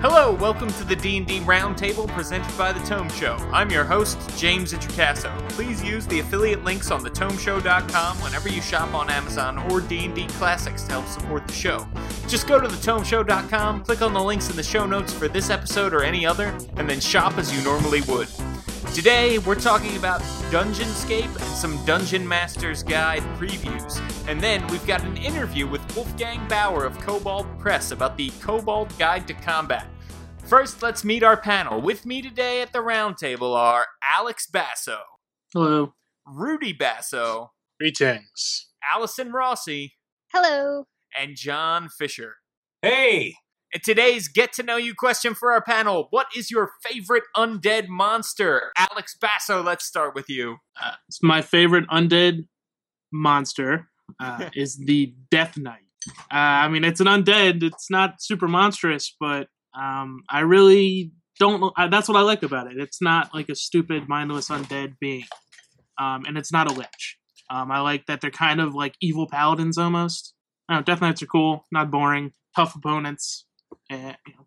Hello, welcome to the D&D Roundtable presented by The Tome Show. I'm your host, James Introcaso. Please use the affiliate links on thetomeshow.com whenever you shop on Amazon or D&D Classics to help support the show. Just go to thetomeshow.com, click on the links in the show notes for this episode or any other, and then shop as you normally would. Today, we're talking about Dungeonscape and some Dungeon Master's Guide previews. And then we've got an interview with Wolfgang Baur of Kobold Press about the Kobold Guide to Combat. First, let's meet our panel. With me today at the roundtable are Alex Basso. Hello. Rudy Basso. Greetings. Allison Rossi. Hello. And John Fisher. Hey! In today's get-to-know-you question for our panel, what is your favorite undead monster? Alex Basso, let's start with you. My favorite undead monster is the Death Knight. I mean, it's an undead. It's not super monstrous, but I really don't... that's what I like about it. It's not like a stupid, mindless undead being. And it's not a lich. I like that they're kind of like evil paladins almost. I don't know, Death Knights are cool, not boring, tough opponents. And, you know,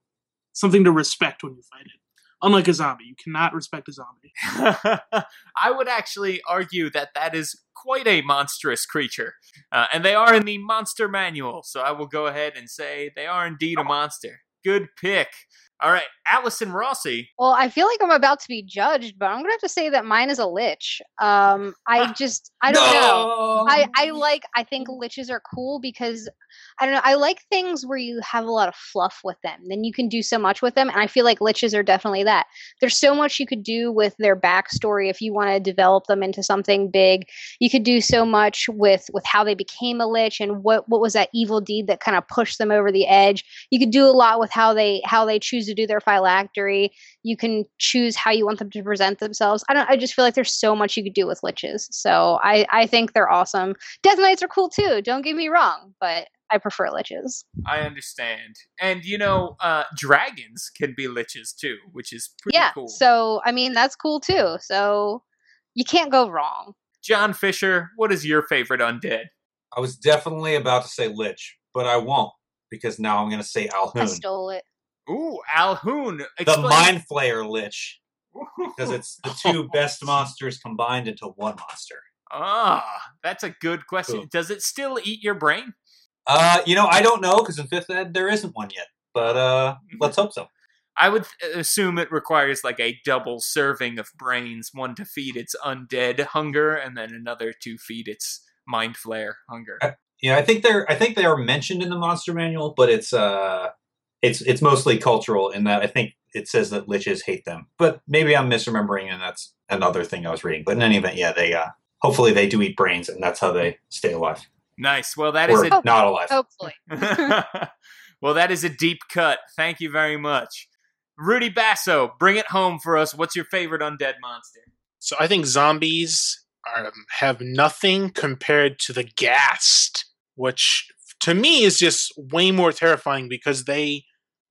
something to respect when you fight it. Unlike a zombie, you cannot respect a zombie. I would actually argue that that is quite a monstrous creature. And they are in the monster manual, so I will go ahead and say they are indeed a monster. Good pick. All right, Allison Rossi. Well, I feel like I'm about to be judged, but I'm going to have to say that mine is a lich. I don't know. I think liches are cool because, I don't know, I like things where you have a lot of fluff with them. Then you can do so much with them, and I feel like liches are definitely that. There's so much you could do with their backstory if you want to develop them into something big. You could do so much with how they became a lich and what was that evil deed that kind of pushed them over the edge. You could do a lot with how they choose to do their phylactery. You can choose how you want them to present themselves. I just feel like there's so much you could do with liches. So I think they're awesome. Death Knights are cool too, don't get me wrong, but I prefer liches. I understand. And you know, dragons can be liches too, which is pretty cool. Yeah, so I mean that's cool too. So you can't go wrong. John Fisher, what is your favorite undead? I was definitely about to say lich, but I won't because now I'm going to say Alhoon. I stole it. Ooh, Alhoon. The Mind Flayer Lich. Because it's the two best monsters combined into one monster. Ah, that's a good question. Ooh. Does it still eat your brain? You know, I don't know, because in 5th Ed there isn't one yet. But let's hope so. I would assume it requires like a double serving of brains. One to feed its undead hunger, and then another to feed its Mind Flayer hunger. Yeah, I think they are mentioned in the monster manual, but It's mostly cultural in that I think it says that liches hate them, but maybe I'm misremembering, and that's another thing I was reading. But in any event, yeah, they hopefully they do eat brains, and that's how they stay alive. Nice. Well, that is not alive. Hopefully. Well, that is a deep cut. Thank you very much, Rudy Basso. Bring it home for us. What's your favorite undead monster? So I think zombies have nothing compared to the Ghast, which to me is just way more terrifying because they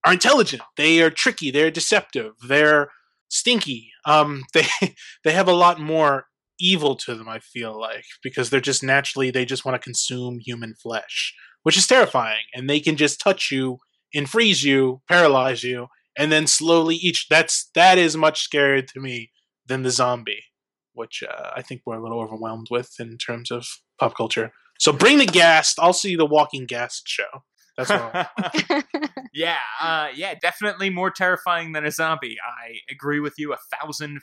are intelligent. They are tricky. They're deceptive. They're stinky. They have a lot more evil to them, I feel like, because they're just naturally, they just want to consume human flesh, which is terrifying. And they can just touch you and freeze you, paralyze you, and then slowly eat. That is much scarier to me than the zombie, which I think we're a little overwhelmed with in terms of pop culture. So bring the Ghast. I'll see the Walking Ghast show. That's all. Yeah, definitely more terrifying than a zombie. I agree with you 1,000%.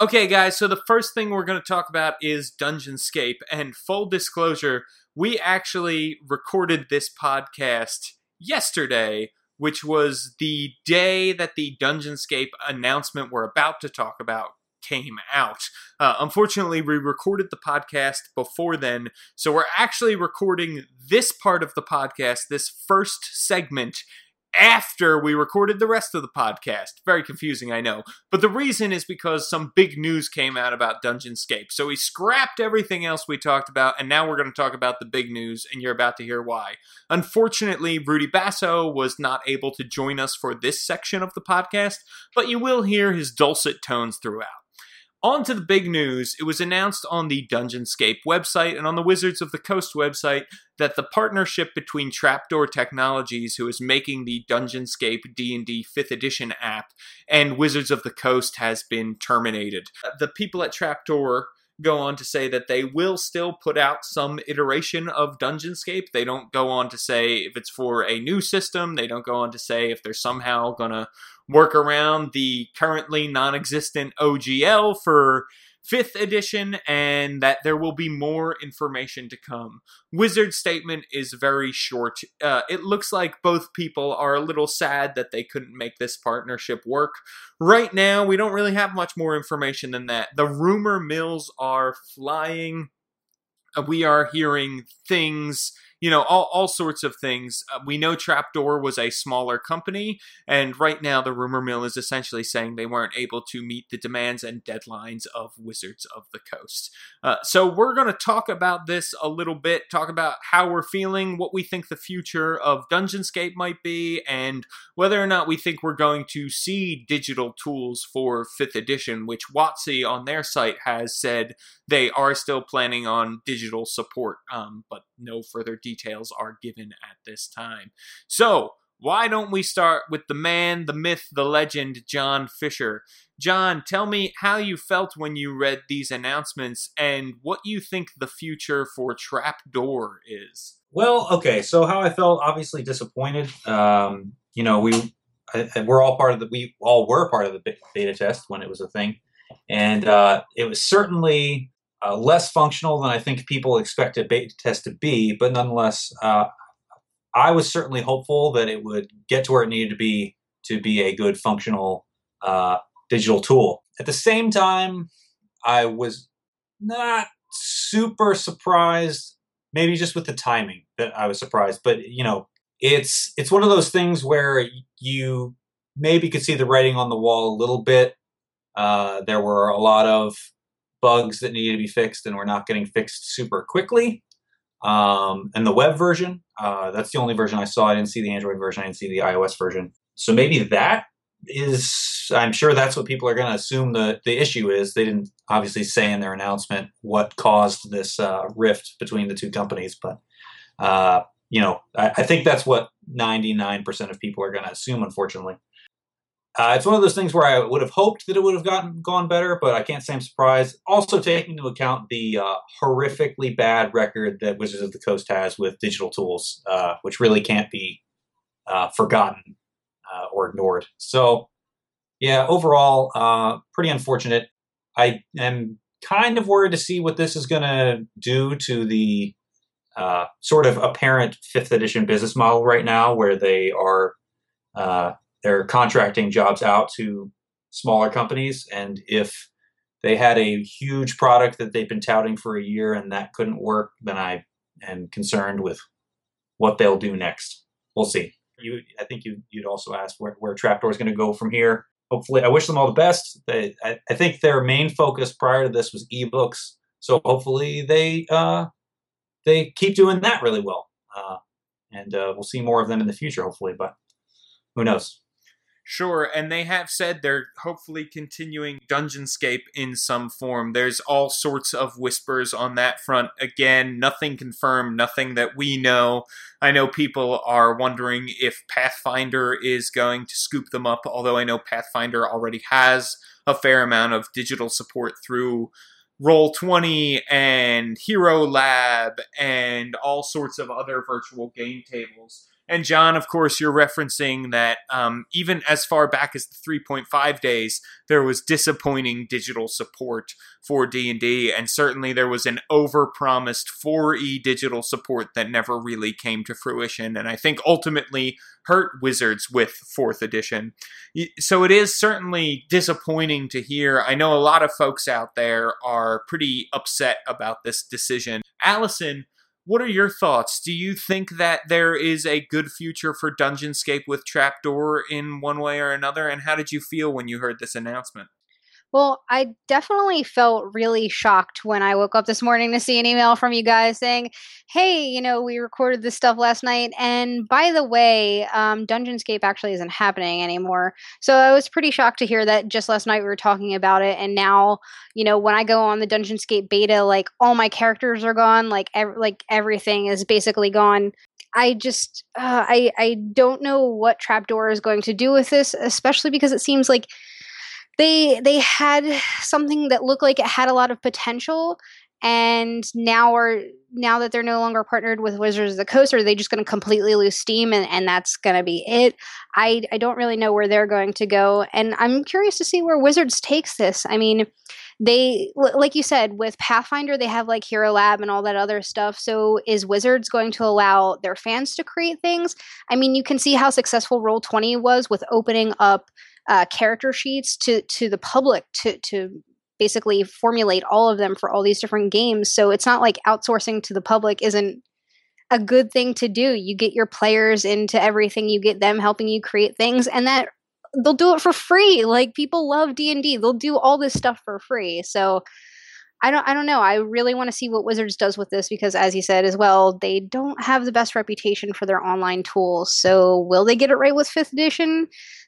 Okay, guys, so the first thing we're going to talk about is Dungeonscape. And full disclosure, we actually recorded this podcast yesterday, which was the day that the Dungeonscape announcement we're about to talk about came out. Unfortunately, we recorded the podcast before then, so we're actually recording this part of the podcast, this first segment, after we recorded the rest of the podcast. Very confusing, I know. But the reason is because some big news came out about Dungeonscape. So we scrapped everything else we talked about, and now we're going to talk about the big news, and you're about to hear why. Unfortunately, Rudy Basso was not able to join us for this section of the podcast, but you will hear his dulcet tones throughout. On to the big news. It was announced on the Dungeonscape website and on the Wizards of the Coast website that the partnership between Trapdoor Technologies, who is making the Dungeonscape D&D 5th edition app, and Wizards of the Coast has been terminated. The people at Trapdoor go on to say that they will still put out some iteration of Dungeonscape. They don't go on to say if it's for a new system. They don't go on to say if they're somehow going to work around the currently non-existent OGL for 5th edition, and that there will be more information to come. Wizard's statement is very short. It looks like both people are a little sad that they couldn't make this partnership work. Right now, we don't really have much more information than that. The rumor mills are flying. We are hearing things, you know, all sorts of things. We know Trapdoor was a smaller company, and right now the rumor mill is essentially saying they weren't able to meet the demands and deadlines of Wizards of the Coast. So we're going to talk about this a little bit, talk about how we're feeling, what we think the future of Dungeonscape might be, and whether or not we think we're going to see digital tools for 5th edition, which WotC on their site has said they are still planning on digital support, but no further details are given at this time. So, why don't we start with the man, the myth, the legend, John Fisher. John, tell me how you felt when you read these announcements and what you think the future for Trapdoor is. Well, okay, so how I felt, obviously disappointed. You know, we all were part of the beta test when it was a thing. And it was certainly less functional than I think people expected beta test to be, but nonetheless, I was certainly hopeful that it would get to where it needed to be a good functional digital tool. At the same time, I was not super surprised, maybe just with the timing that I was surprised, but you know, it's one of those things where you maybe could see the writing on the wall a little bit. There were a lot of bugs that needed to be fixed and were not getting fixed super quickly. And the web version, that's the only version I saw. I didn't see the Android version. I didn't see the iOS version. So maybe that is, I'm sure that's what people are going to assume the issue is. They didn't obviously say in their announcement what caused this rift between the two companies. But, you know, I think that's what 99% of people are going to assume, unfortunately. It's one of those things where I would have hoped that it would have gone better, but I can't say I'm surprised. Also taking into account the horrifically bad record that Wizards of the Coast has with digital tools, which really can't be forgotten or ignored. So, yeah, overall, pretty unfortunate. I am kind of worried to see what this is going to do to the sort of apparent 5th edition business model right now, where they are they're contracting jobs out to smaller companies. And if they had a huge product that they've been touting for a year and that couldn't work, then I am concerned with what they'll do next. We'll see. I think you'd also asked where Trapdoor is going to go from here. Hopefully, I wish them all the best. I think their main focus prior to this was ebooks. So hopefully they keep doing that really well. And we'll see more of them in the future, hopefully, but who knows? Sure, and they have said they're hopefully continuing Dungeonscape in some form. There's all sorts of whispers on that front. Again, nothing confirmed, nothing that we know. I know people are wondering if Pathfinder is going to scoop them up, although I know Pathfinder already has a fair amount of digital support through Roll20 and Hero Lab and all sorts of other virtual game tables. And John, of course, you're referencing that even as far back as the 3.5 days, there was disappointing digital support for D&D, and certainly there was an over-promised 4E digital support that never really came to fruition, and I think ultimately hurt Wizards with 4th edition. So it is certainly disappointing to hear. I know a lot of folks out there are pretty upset about this decision. Allison, what are your thoughts? Do you think that there is a good future for Dungeonscape with Trapdoor in one way or another? And how did you feel when you heard this announcement? Well, I definitely felt really shocked when I woke up this morning to see an email from you guys saying, hey, you know, we recorded this stuff last night. And by the way, Dungeonscape actually isn't happening anymore. So I was pretty shocked to hear that just last night we were talking about it. And now, you know, when I go on the Dungeonscape beta, like all my characters are gone, like everything is basically gone. I just, I don't know what Trapdoor is going to do with this, especially because it seems like they had something that looked like it had a lot of potential, and now that they're no longer partnered with Wizards of the Coast, are they just going to completely lose steam and that's going to be it? I don't really know where they're going to go, and I'm curious to see where Wizards takes this. I mean, they, like you said, with Pathfinder, they have like Hero Lab and all that other stuff. So is Wizards going to allow their fans to create things? I mean, you can see how successful Roll20 was with opening up character sheets to the public to basically formulate all of them for all these different games. So it's not like outsourcing to the public isn't a good thing to do. You get your players into everything, you get them helping you create things, and that they'll do it for free. Like, people love D&D. They'll do all this stuff for free. So I don't know. I really want to see what Wizards does with this because, as you said as well, they don't have the best reputation for their online tools. So will they get it right with 5th edition?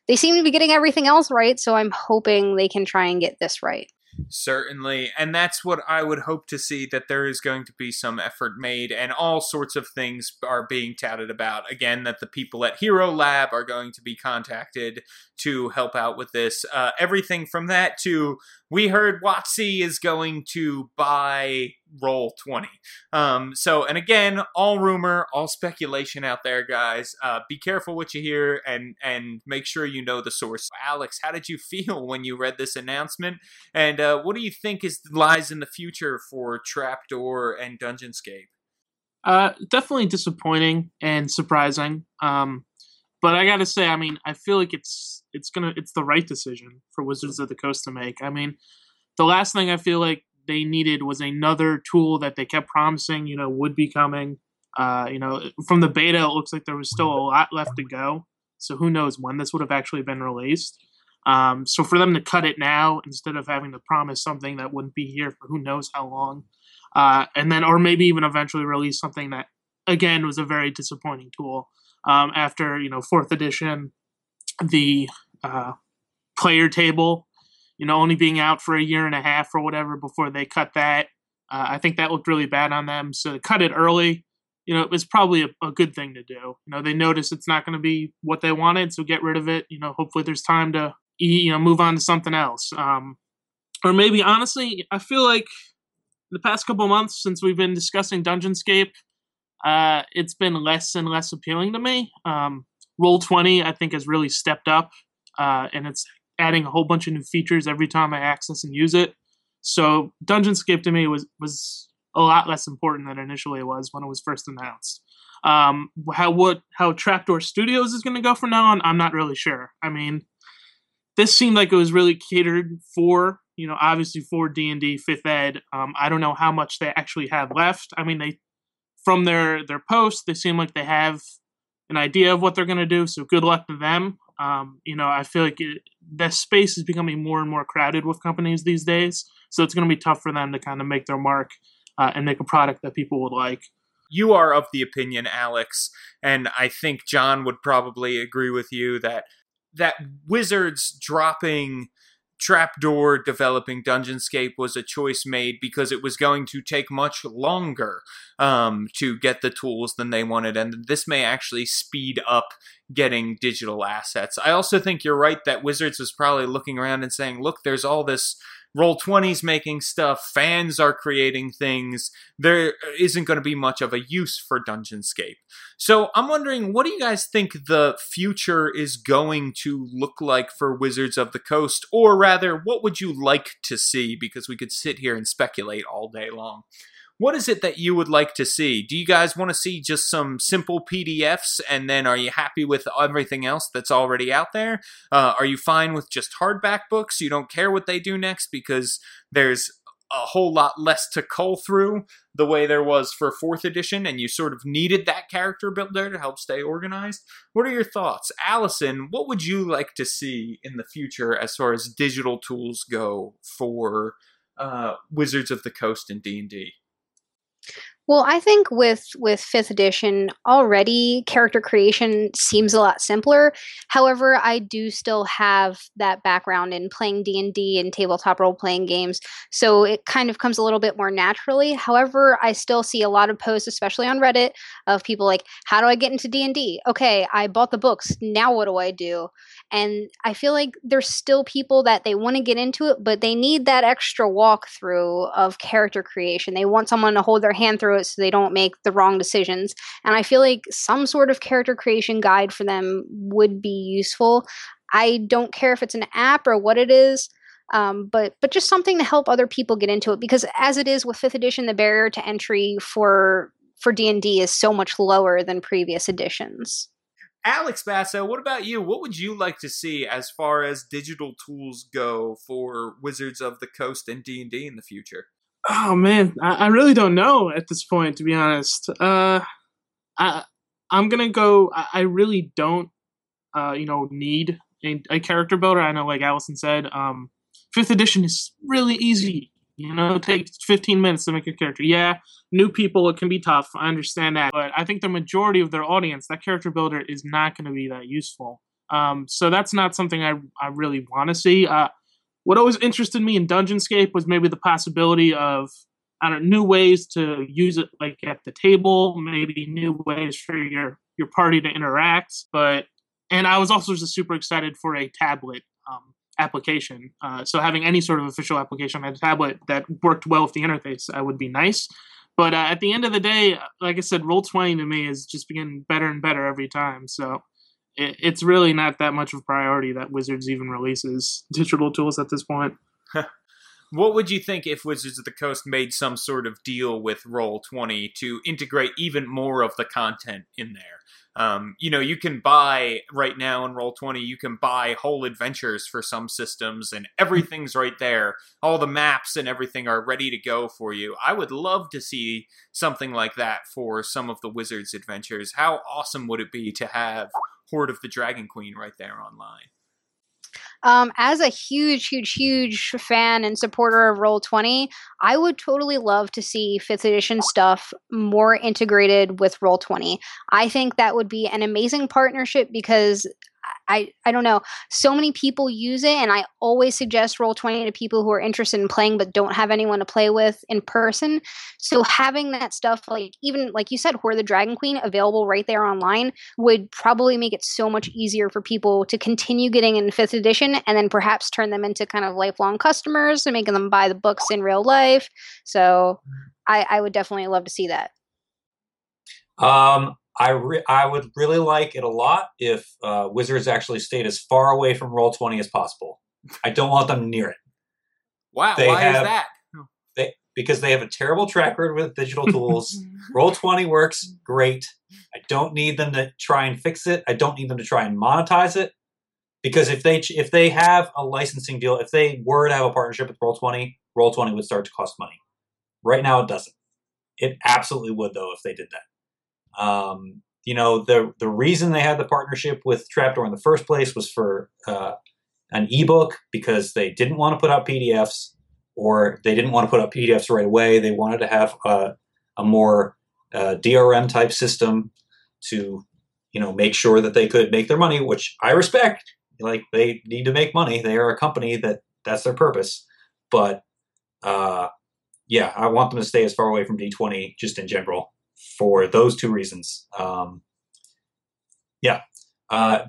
They seem to be getting everything else right, so I'm hoping they can try and get this right. Certainly. And that's what I would hope to see, that there is going to be some effort made, and all sorts of things are being touted about. Again, that the people at Hero Lab are going to be contacted to help out with this. Everything from that to, we heard WotC is going to buy Roll20. So, and again, all rumor, all speculation out there, guys. Be careful what you hear and make sure you know the source. Alex, how did you feel when you read this announcement? And what do you think lies in the future for Trapdoor and Dungeonscape? Definitely disappointing and surprising. But I gotta say, I mean, I feel like it's the right decision for Wizards of the Coast to make. I mean, the last thing I feel like they needed was another tool that they kept promising, you know, would be coming. You know, from the beta, it looks like there was still a lot left to go. So who knows when this would have actually been released. So for them to cut it now instead of having to promise something that wouldn't be here for who knows how long, and then, or maybe even eventually release something that, again, was a very disappointing tool. After, you know, 4th edition, the player table, you know, only being out for a year and a half or whatever before they cut that. I think that looked really bad on them. So to cut it early, you know, it was probably a good thing to do. You know, they noticed it's not going to be what they wanted, so get rid of it. You know, hopefully there's time to, you know, move on to something else. Or maybe, honestly, I feel like the past couple months since we've been discussing Dungeonscape, it's been less and less appealing to me. Roll20, I think, has really stepped up, and it's adding a whole bunch of new features every time I access and use it. So Dungeonscape to me was a lot less important than initially it was when it was first announced. How Trapdoor Studios is going to go from now on, I'm not really sure. I mean, this seemed like it was really catered for, you know, obviously for D&D 5th Ed. I don't know how much they actually have left. I mean, from their post, they seem like they have an idea of what they're going to do, so good luck to them. You know, I feel like the space is becoming more and more crowded with companies these days, so it's going to be tough for them to kind of make their mark and make a product that people would like. You are of the opinion, Alex, and I think John would probably agree with you, that Wizards dropping Trapdoor, developing Dungeonscape, was a choice made because it was going to take much longer to get the tools than they wanted, and this may actually speed up getting digital assets. I also think you're right that Wizards was probably looking around and saying, look, there's all this, Roll20's making stuff, fans are creating things, there isn't going to be much of a use for Dungeonscape. So I'm wondering, what do you guys think the future is going to look like for Wizards of the Coast? Or rather, what would you like to see? Because we could sit here and speculate all day long. What is it that you would like to see? Do you guys want to see just some simple PDFs, and then are you happy with everything else that's already out there? Are you fine with just hardback books? You don't care what they do next because there's a whole lot less to cull through the way there was for 4th edition, and you sort of needed that character builder to help stay organized. What are your thoughts? Allison, what would you like to see in the future as far as digital tools go for Wizards of the Coast and D&D? Well, I think with 5th edition already, character creation seems a lot simpler. However, I do still have that background in playing D&D and tabletop role-playing games, so it kind of comes a little bit more naturally. However, I still see a lot of posts, especially on Reddit, of people like, how do I get into D&D? Okay, I bought the books. Now what do I do? And I feel like there's still people that they want to get into it, but they need that extra walkthrough of character creation. They want someone to hold their hand through it so they don't make the wrong decisions. And I feel like some sort of character creation guide for them would be useful. I don't care if it's an app or what it is, but just something to help other people get into it, because as it is with 5th edition, the barrier to entry for D&D is so much lower than previous editions. Alex Basso, what about you? What would you like to see as far as digital tools go for Wizards of the Coast and D&D in the future? Oh, man, I really don't know at this point, to be honest. I'm going to go, I really don't, need a character builder. I know, like Allison said, 5th edition is really easy. It takes 15 minutes to make a character. Yeah, new people, it can be tough. I understand that. But I think the majority of their audience, that character builder is not going to be that useful. So that's not something I really want to see. What always interested me in Dungeonscape was maybe the possibility of, new ways to use it, like at the table, maybe new ways for your party to interact. And I was also just super excited for a tablet application. So having any sort of official application on a tablet that worked well with the interface would be nice. But at the end of the day, like I said, Roll20 to me is just getting better and better every time. So it's really not that much of a priority that Wizards even releases digital tools at this point. What would you think if Wizards of the Coast made some sort of deal with Roll20 to integrate even more of the content in there? You can buy right now in Roll20, you can buy whole adventures for some systems, and everything's right there. All the maps and everything are ready to go for you. I would love to see something like that for some of the Wizards adventures. How awesome would it be to have Horde of the Dragon Queen right there online? As a huge fan and supporter of Roll20, I would totally love to see 5th edition stuff more integrated with Roll20. I think that would be an amazing partnership, because I don't know, so many people use it, and I always suggest Roll20 to people who are interested in playing but don't have anyone to play with in person. So having that stuff, even like you said, Horde the Dragon Queen, available right there online would probably make it so much easier for people to continue getting in 5th edition, and then perhaps turn them into kind of lifelong customers and making them buy the books in real life. So I would definitely love to see that. I would really like it a lot if Wizards actually stayed as far away from Roll20 as possible. I don't want them near it. Wow, why is that? Because they have a terrible track record with digital tools. Roll20 works great. I don't need them to try and fix it. I don't need them to try and monetize it. Because if they have a licensing deal, if they were to have a partnership with Roll20, Roll20 would start to cost money. Right now it doesn't. It absolutely would, though, if they did that. The reason they had the partnership with Trapdoor in the first place was for an ebook, because they didn't want to put out PDFs, or they didn't want to put out PDFs right away. They wanted to have a more DRM type system to, make sure that they could make their money, which I respect. They need to make money. They are a company that's their purpose. But I want them to stay as far away from D20 just in general, for those two reasons. But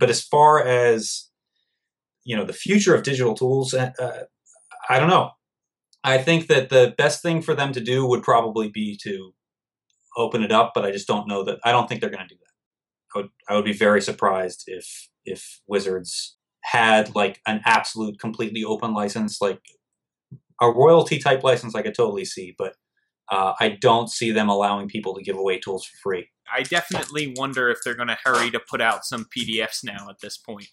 as far as, the future of digital tools, I don't know. I think that the best thing for them to do would probably be to open it up, but I just don't know that. I don't think they're going to do that. I would be very surprised if Wizards had an absolute completely open license, like a royalty type license. I could totally see, but I don't see them allowing people to give away tools for free. I definitely wonder if they're going to hurry to put out some PDFs now at this point,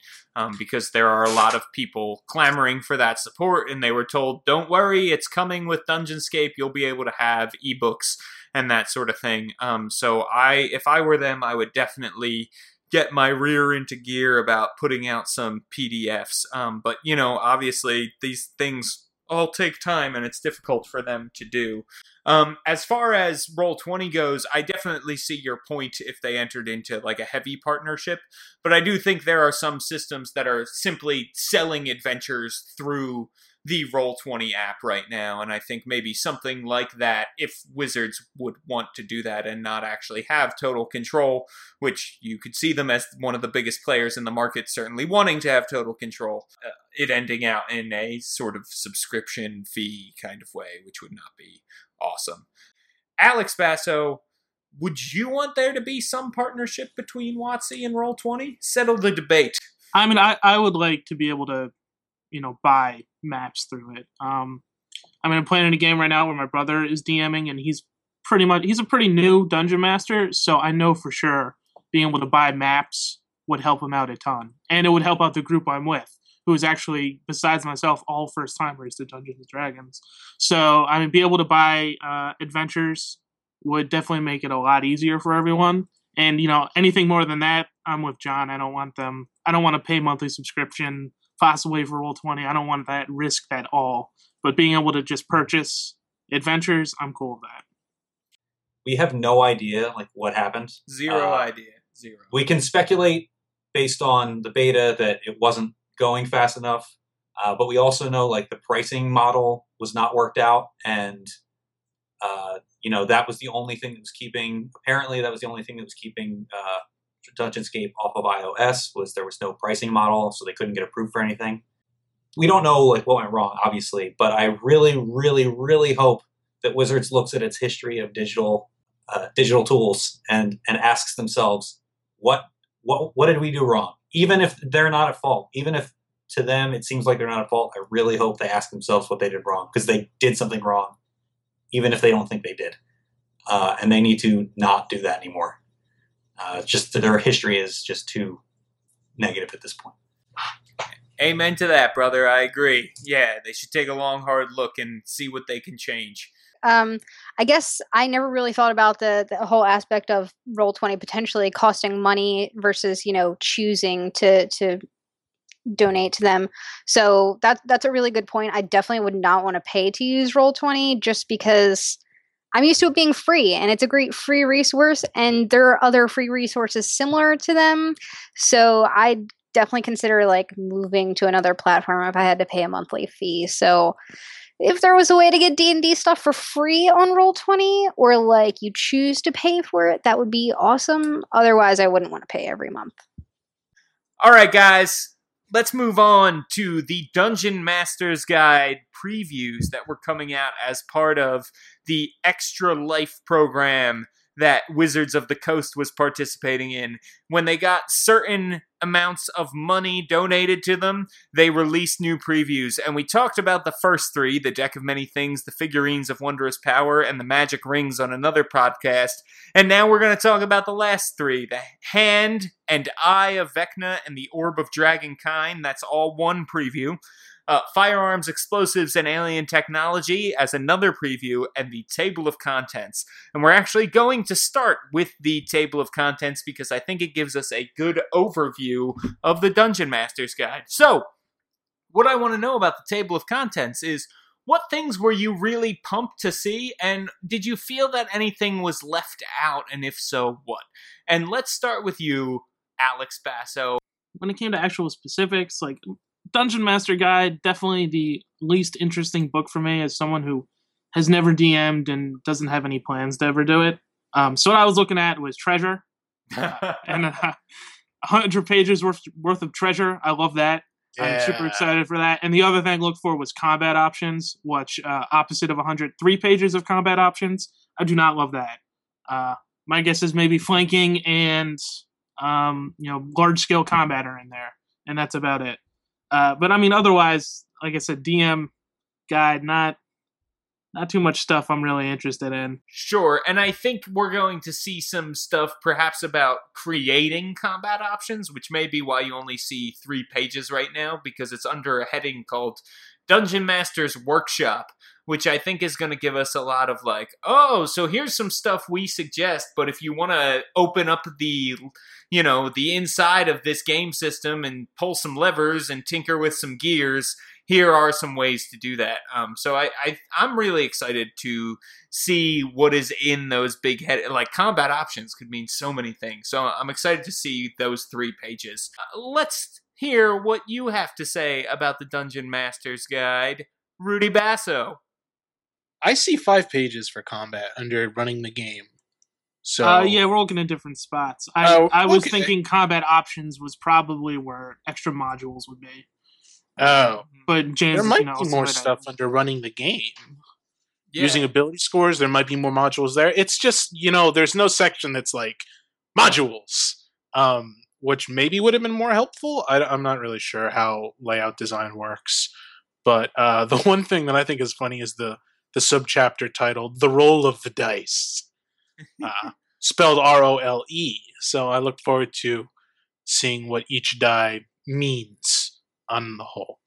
because there are a lot of people clamoring for that support, and they were told, don't worry, it's coming with Dungeonscape, you'll be able to have ebooks and that sort of thing. So if I were them, I would definitely get my rear into gear about putting out some PDFs. But, you know, obviously these things all take time and it's difficult for them to do. As far as Roll20 goes, I definitely see your point if they entered into like a heavy partnership, but I do think there are some systems that are simply selling adventures through the Roll20 app right now, and I think maybe something like that, if Wizards would want to do that and not actually have total control, which you could see them as one of the biggest players in the market certainly wanting to have total control, it ending out in a sort of subscription fee kind of way, which would not be awesome. Alex Basso, would you want there to be some partnership between WotC and Roll20? Settle the debate. I mean, I would like to be able to, you know, buy maps through it. I mean, I'm playing a game right now where my brother is DMing, and he's a pretty new dungeon master, so I know for sure being able to buy maps would help him out a ton. And it would help out the group I'm with, who is actually, besides myself, all first-timers to Dungeons & Dragons. So, I mean, be able to buy adventures would definitely make it a lot easier for everyone. And, you know, anything more than that, I'm with John. I don't want to pay monthly subscription, possibly for Roll20. I don't want that risk at all. But being able to just purchase adventures, I'm cool with that. We have no idea, like, what happened. Zero idea. We can speculate based on the beta that it wasn't going fast enough, but we also know, like, the pricing model was not worked out, and you know, that was the only thing that was keeping, Dungeonscape off of iOS, was there was no pricing model, so they couldn't get approved for anything. We don't know, like, what went wrong, obviously, but I really, really, really hope that Wizards looks at its history of digital tools and asks themselves, what did we do wrong? Even if they're not at fault, even if to them it seems like they're not at fault, I really hope they ask themselves what they did wrong, because they did something wrong, even if they don't think they did. And they need to not do that anymore. Just their history is just too negative at this point. Amen to that, brother. I agree. Yeah, they should take a long, hard look and see what they can change. I guess I never really thought about the whole aspect of Roll20 potentially costing money versus, you know, choosing to donate to them. So that's a really good point. I definitely would not want to pay to use Roll20, just because I'm used to it being free, and it's a great free resource, and there are other free resources similar to them. So I'd definitely consider, like, moving to another platform if I had to pay a monthly fee. So if there was a way to get D&D stuff for free on Roll20, or, like, you choose to pay for it, that would be awesome. Otherwise, I wouldn't want to pay every month. All right, guys. Let's move on to the Dungeon Master's Guide previews that were coming out as part of the Extra Life program that Wizards of the Coast was participating in. When they got certain amounts of money donated to them, they released new previews. And we talked about the first three, the Deck of Many Things, the Figurines of Wondrous Power, and the Magic Rings on another podcast. And now we're going to talk about the last three, the Hand and Eye of Vecna and the Orb of Dragonkind. That's all one preview. Firearms, Explosives, and Alien Technology as another preview, and the Table of Contents. And we're actually going to start with the Table of Contents because I think it gives us a good overview of the Dungeon Master's Guide. So, what I want to know about the Table of Contents is, what things were you really pumped to see, and did you feel that anything was left out, and if so, what? And let's start with you, Alex Basso. When it came to actual specifics, like, Dungeon Master Guide, definitely the least interesting book for me as someone who has never DM'd and doesn't have any plans to ever do it. So what I was looking at was treasure. And 100 pages worth of treasure. I love that. Yeah. I'm super excited for that. And the other thing I looked for was combat options, which opposite of 100, 3 pages of combat options. I do not love that. My guess is maybe flanking and large-scale combat are in there. And that's about it. But I mean, otherwise, like I said, DM guide, not not too much stuff I'm really interested in. Sure, and I think we're going to see some stuff perhaps about creating combat options, which may be why you only see 3 pages right now, because it's under a heading called Dungeon Master's Workshop, which I think is going to give us a lot of like, oh, so here's some stuff we suggest, but if you want to open up the, you know, the inside of this game system and pull some levers and tinker with some gears, here are some ways to do that. So I'm really excited to see what is in those big head. Like, combat options could mean so many things. So I'm excited to see those 3 pages. Let's hear what you have to say about the Dungeon Master's Guide, Rudy Basso. I see 5 pages for combat under running the game. So yeah, we're looking at different spots. I was thinking combat options was probably where extra modules would be. Oh, but James, there might be more stuff under running the game. Yeah. Using ability scores, there might be more modules there. It's just, you know, there's no section that's like modules, which maybe would have been more helpful. I'm not really sure how layout design works, but the one thing that I think is funny is the subchapter titled "The Roll of the Dice," spelled ROLE. So I look forward to seeing what each die means on the whole.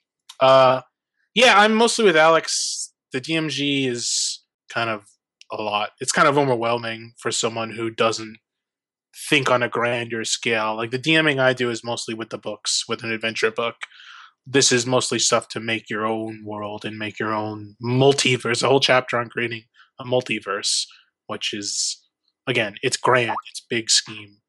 Yeah, I'm mostly with Alex. The DMG is kind of a lot. It's kind of overwhelming for someone who doesn't think on a grander scale. Like, the DMing I do is mostly with the books, with an adventure book. This is mostly stuff to make your own world and make your own multiverse. A whole chapter on creating a multiverse, which is, again, it's grand. It's big scheme,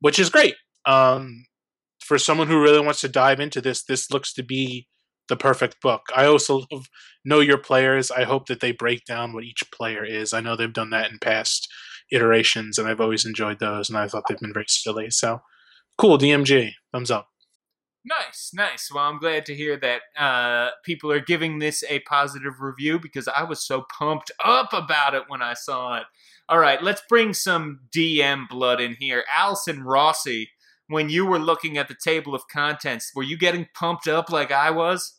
which is great. For someone who really wants to dive into this, this looks to be the perfect book. I also know your players. I hope that they break down what each player is. I know they've done that in past iterations, and I've always enjoyed those, and I thought they've been very silly. So, cool, DMG. Thumbs up. Nice, nice. Well, I'm glad to hear that people are giving this a positive review, because I was so pumped up about it when I saw it. All right, let's bring some DM blood in here. Allison Rossi, when you were looking at the table of contents, were you getting pumped up like I was?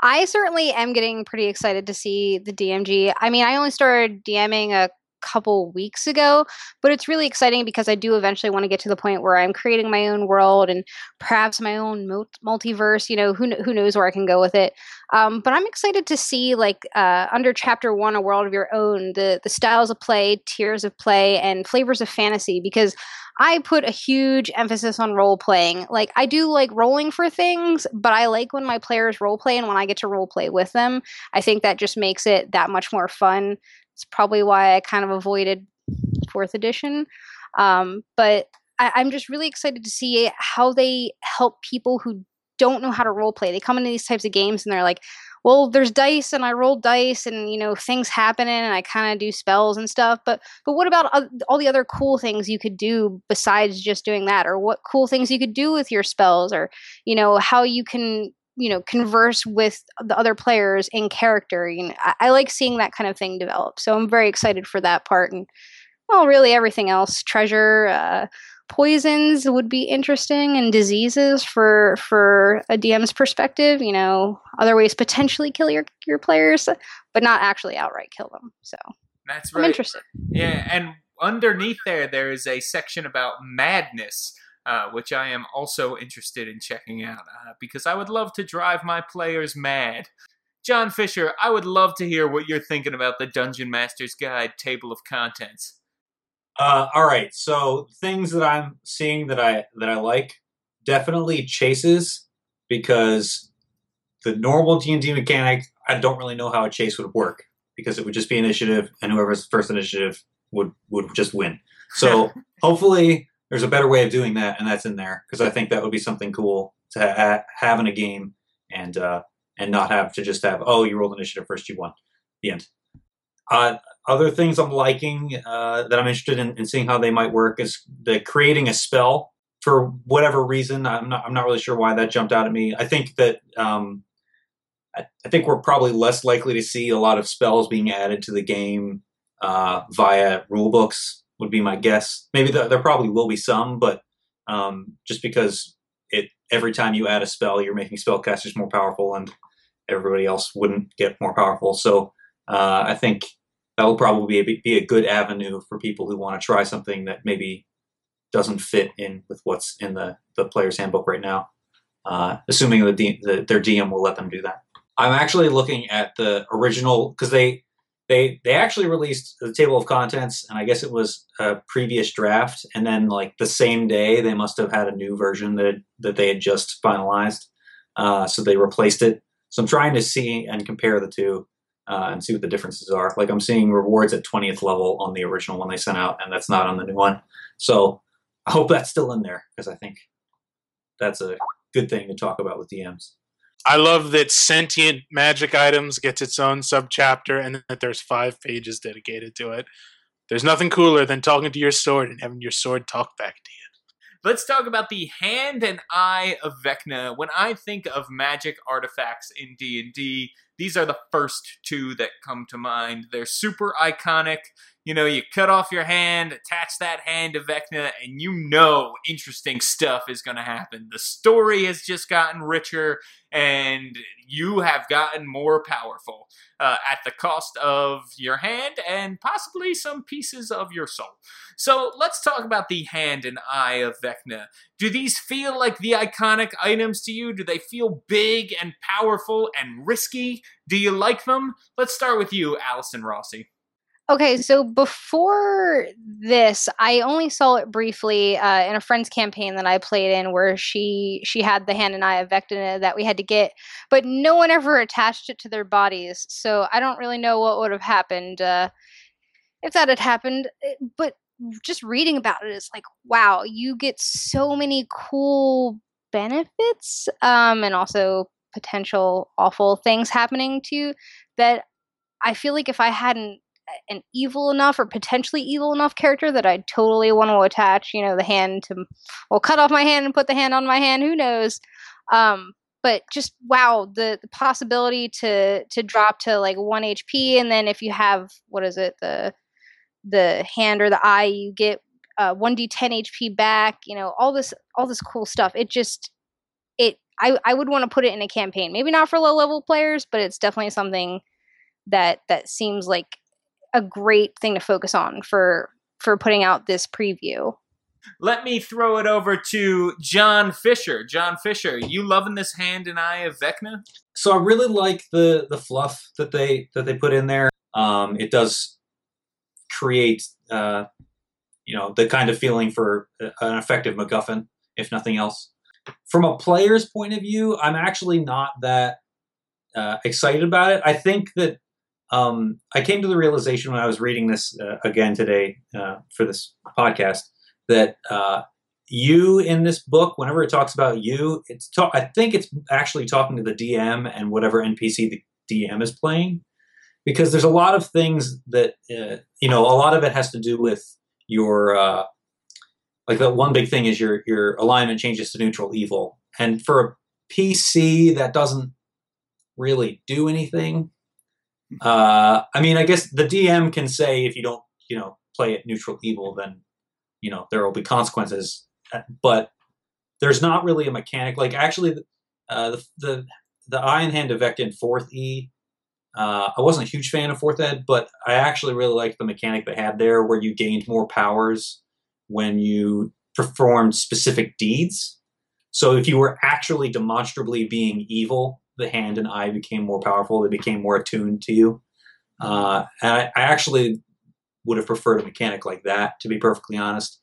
I certainly am getting pretty excited to see the DMG. I mean, I only started DMing a couple weeks ago, but it's really exciting because I do eventually want to get to the point where I'm creating my own world and perhaps my own multiverse. You know, who knows where I can go with it. But I'm excited to see, like, under Chapter 1, A World of Your Own, the styles of play, tiers of play, and flavors of fantasy, because I put a huge emphasis on role-playing. Like, I do like rolling for things, but I like when my players role-play and when I get to role-play with them. I think that just makes it that much more fun. It's probably why I kind of avoided 4th edition. But I'm just really excited to see how they help people who don't know how to role-play. They come into these types of games and they're like, well, there's dice and I rolled dice and, you know, things happening and I kind of do spells and stuff. But what about all the other cool things you could do besides just doing that? Or what cool things you could do with your spells, or, you know, how you can, you know, converse with the other players in character. You know, I like seeing that kind of thing develop. So I'm very excited for that part. And, well, really everything else, treasure, poisons would be interesting, and diseases for a DM's perspective, you know, other ways potentially kill your players, but not actually outright kill them. So that's right. I'm interested. Yeah, and underneath there is a section about madness, which I am also interested in checking out, because I would love to drive my players mad. John Fisher, I would love to hear what you're thinking about the Dungeon Master's Guide table of contents. All right, so things that I'm seeing that I like, definitely chases, because the normal D&D mechanic, I don't really know how a chase would work, because it would just be initiative, and whoever's first initiative would just win. So hopefully there's a better way of doing that, and that's in there, because I think that would be something cool to have in a game, and not have to just have, oh, you rolled initiative first, you won. The end. Other things I'm liking that I'm interested in seeing how they might work is the creating a spell. For whatever reason, I'm not really sure why that jumped out at me. I think that I think we're probably less likely to see a lot of spells being added to the game via rule books would be my guess. Maybe there probably will be some, but just because every time you add a spell, you're making spellcasters more powerful, and everybody else wouldn't get more powerful. So I think that will probably be a good avenue for people who want to try something that maybe doesn't fit in with what's in the player's handbook right now, assuming their DM will let them do that. I'm actually looking at the original, because they actually released the table of contents, and I guess it was a previous draft, and then like the same day they must have had a new version that they had just finalized, so they replaced it. So I'm trying to see and compare the two and see what the differences are. Like I'm seeing rewards at 20th level on the original one they sent out, and that's not on the new one. So I hope that's still in there, because I think that's a good thing to talk about with DMs. I love that sentient magic items gets its own subchapter, and that there's 5 pages dedicated to it. There's nothing cooler than talking to your sword and having your sword talk back to you. Let's talk about the Hand and Eye of Vecna. When I think of magic artifacts in D&D, these are the first two that come to mind. They're super iconic. You know, you cut off your hand, attach that hand to Vecna, and you know interesting stuff is going to happen. The story has just gotten richer, and you have gotten more powerful at the cost of your hand and possibly some pieces of your soul. So let's talk about the Hand and Eye of Vecna. Do these feel like the iconic items to you? Do they feel big and powerful and risky? Do you like them? Let's start with you, Allison Rossi. Okay, so before this, I only saw it briefly in a friend's campaign that I played in, where she had the Hand and Eye of Vecna that we had to get, but no one ever attached it to their bodies, so I don't really know what would have happened if that had happened. But just reading about it, it's like, wow, you get so many cool benefits and also potential awful things happening to you that I feel like if I hadn't an evil enough or potentially evil enough character that I totally want to attach, you know, the hand to, well, cut off my hand and put the hand on my hand, who knows? But just, wow, the possibility to drop to like 1 HP. And then if you have, what is it? The hand or the eye, you get 1d10 HP back, you know, all this cool stuff. It just, I would want to put it in a campaign, maybe not for low level players, but it's definitely something that seems like a great thing to focus on for putting out this preview. Let me throw it over to John Fisher. John Fisher, you loving this Hand and Eye of Vecna? So I really like the fluff that they put in there. It does create the kind of feeling for an effective MacGuffin, if nothing else. From a player's point of view, I'm actually not that excited about it. I think that I came to the realization when I was reading this again today for this podcast that you in this book, whenever it talks about you, I think it's actually talking to the DM and whatever NPC the DM is playing, because there's a lot of things that, a lot of it has to do with your, like that one big thing is your alignment changes to neutral evil. And for a PC, that doesn't really do anything. I mean, I guess the DM can say if you don't, play it neutral evil, then, there will be consequences, but there's not really a mechanic. Like actually, the Eye and Hand of Vecna in 4th E, I wasn't a huge fan of 4th Ed, but I actually really liked the mechanic they had there where you gained more powers when you performed specific deeds. So if you were actually demonstrably being evil, the hand and eye became more powerful. They became more attuned to you. And I actually would have preferred a mechanic like that, to be perfectly honest.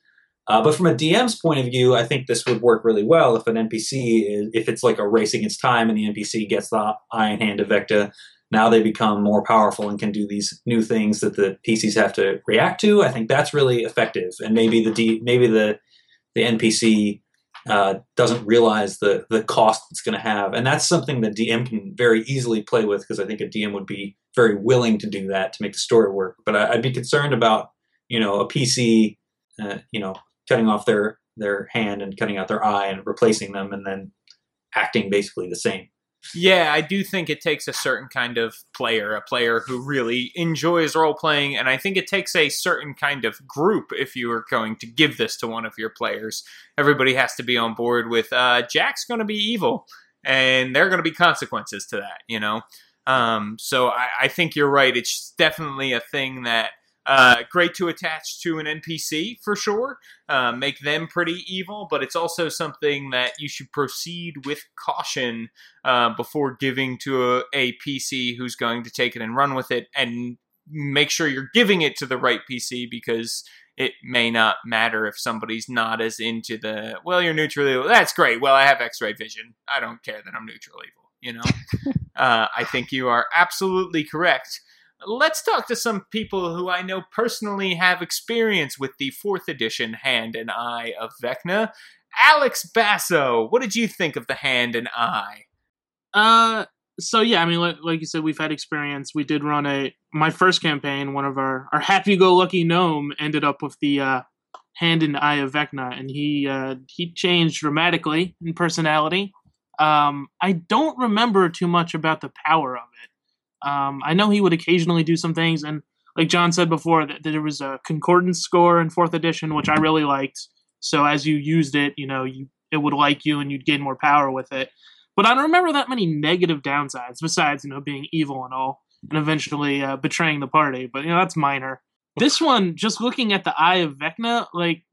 But from a DM's point of view, I think this would work really well if an NPC, if it's like a race against time and the NPC gets the Eye and Hand of Vecna, now they become more powerful and can do these new things that the PCs have to react to. I think that's really effective. And maybe the NPC doesn't realize the cost it's going to have. And that's something that DM can very easily play with, because I think a DM would be very willing to do that to make the story work. But I'd be concerned about, a PC, cutting off their hand and cutting out their eye and replacing them and then acting basically the same. Yeah, I do think it takes a certain kind of player, a player who really enjoys role-playing, and I think it takes a certain kind of group if you are going to give this to one of your players. Everybody has to be on board with, Jack's going to be evil, and there are going to be consequences to that, So I think you're right. It's definitely a thing that great to attach to an NPC for sure. Make them pretty evil, but it's also something that you should proceed with caution before giving to a PC who's going to take it and run with it, and make sure you're giving it to the right PC, because it may not matter if somebody's not as into the, well, you're neutral evil. That's great. Well, I have X-ray vision. I don't care that I'm neutral evil, you know? I think you are absolutely correct. Let's talk to some people who I know personally have experience with the 4th edition Hand and Eye of Vecna. Alex Basso, what did you think of the Hand and Eye? So yeah, I mean, like you said, we've had experience. We did run my first campaign, one of our happy-go-lucky gnome ended up with the Hand and Eye of Vecna, and he changed dramatically in personality. I don't remember too much about the power of it. I know he would occasionally do some things, and like John said before, that there was a concordance score in 4th edition, which I really liked. So as you used it, you know, it would like you, and you'd gain more power with it. But I don't remember that many negative downsides, besides, you know, being evil and all, and eventually betraying the party. But, you know, that's minor. This one, just looking at the Eye of Vecna, like,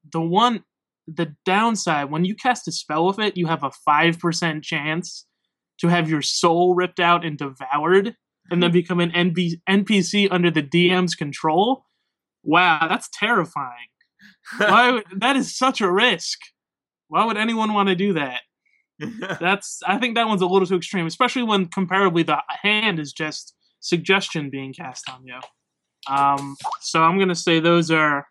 the downside, when you cast a spell with it, you have a 5% chance to have your soul ripped out and devoured, and then become an NPC under the DM's control. Wow, that's terrifying. That is such a risk. Why would anyone want to do that? I think that one's a little too extreme, especially when comparably the hand is just suggestion being cast on you. So I'm gonna say those are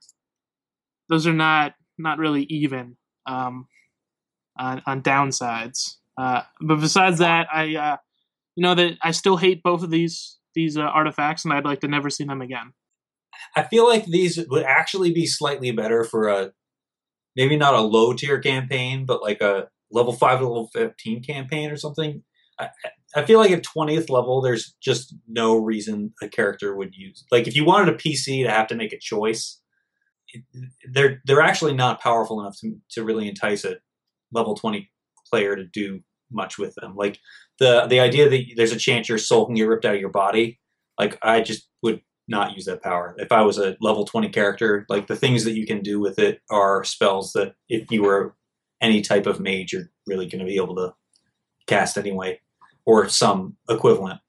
not really even on downsides. But besides that, I still hate both of these artifacts, and I'd like to never see them again. I feel like these would actually be slightly better for maybe not a low tier campaign, but like a level 5 to level 15 campaign or something. I feel like at 20th level, there's just no reason a character would use. Like, if you wanted a PC to have to make a choice, they're actually not powerful enough to really entice a level 20 player to do much with them. Like, the idea that there's a chance your soul can get ripped out of your body, like, I just would not use that power. If I was a level 20 character, like, the things that you can do with it are spells that if you were any type of mage, you're really going to be able to cast anyway, or some equivalent.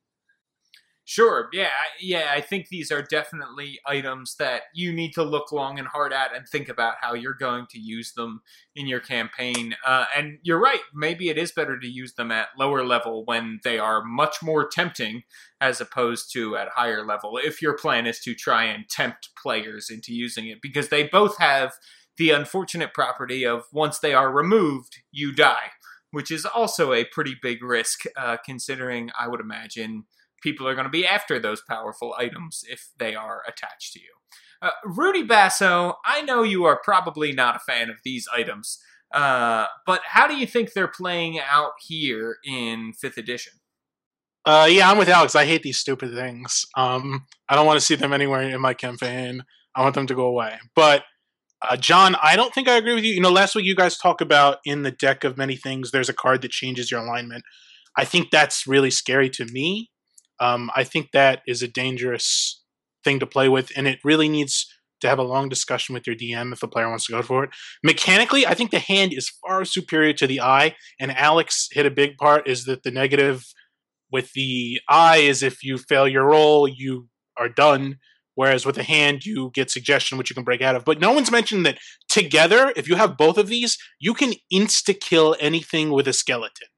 Sure, yeah, I think these are definitely items that you need to look long and hard at and think about how you're going to use them in your campaign. And you're right, maybe it is better to use them at lower level when they are much more tempting, as opposed to at higher level, if your plan is to try and tempt players into using it, because they both have the unfortunate property of once they are removed, you die, which is also a pretty big risk, considering I would imagine people are going to be after those powerful items if they are attached to you. Rudy Basso, I know you are probably not a fan of these items, but how do you think they're playing out here in 5th edition? Yeah, I'm with Alex. I hate these stupid things. I don't want to see them anywhere in my campaign. I want them to go away. But John, I don't think I agree with you. You know, last week you guys talked about in the Deck of Many Things, there's a card that changes your alignment. I think that's really scary to me. I think that is a dangerous thing to play with, and it really needs to have a long discussion with your DM if the player wants to go for it. Mechanically, I think the hand is far superior to the eye, and Alex hit a big part, is that the negative with the eye is if you fail your roll, you are done. Whereas with a hand, you get suggestion, which you can break out of. But no one's mentioned that together, if you have both of these, you can insta-kill anything with a skeleton.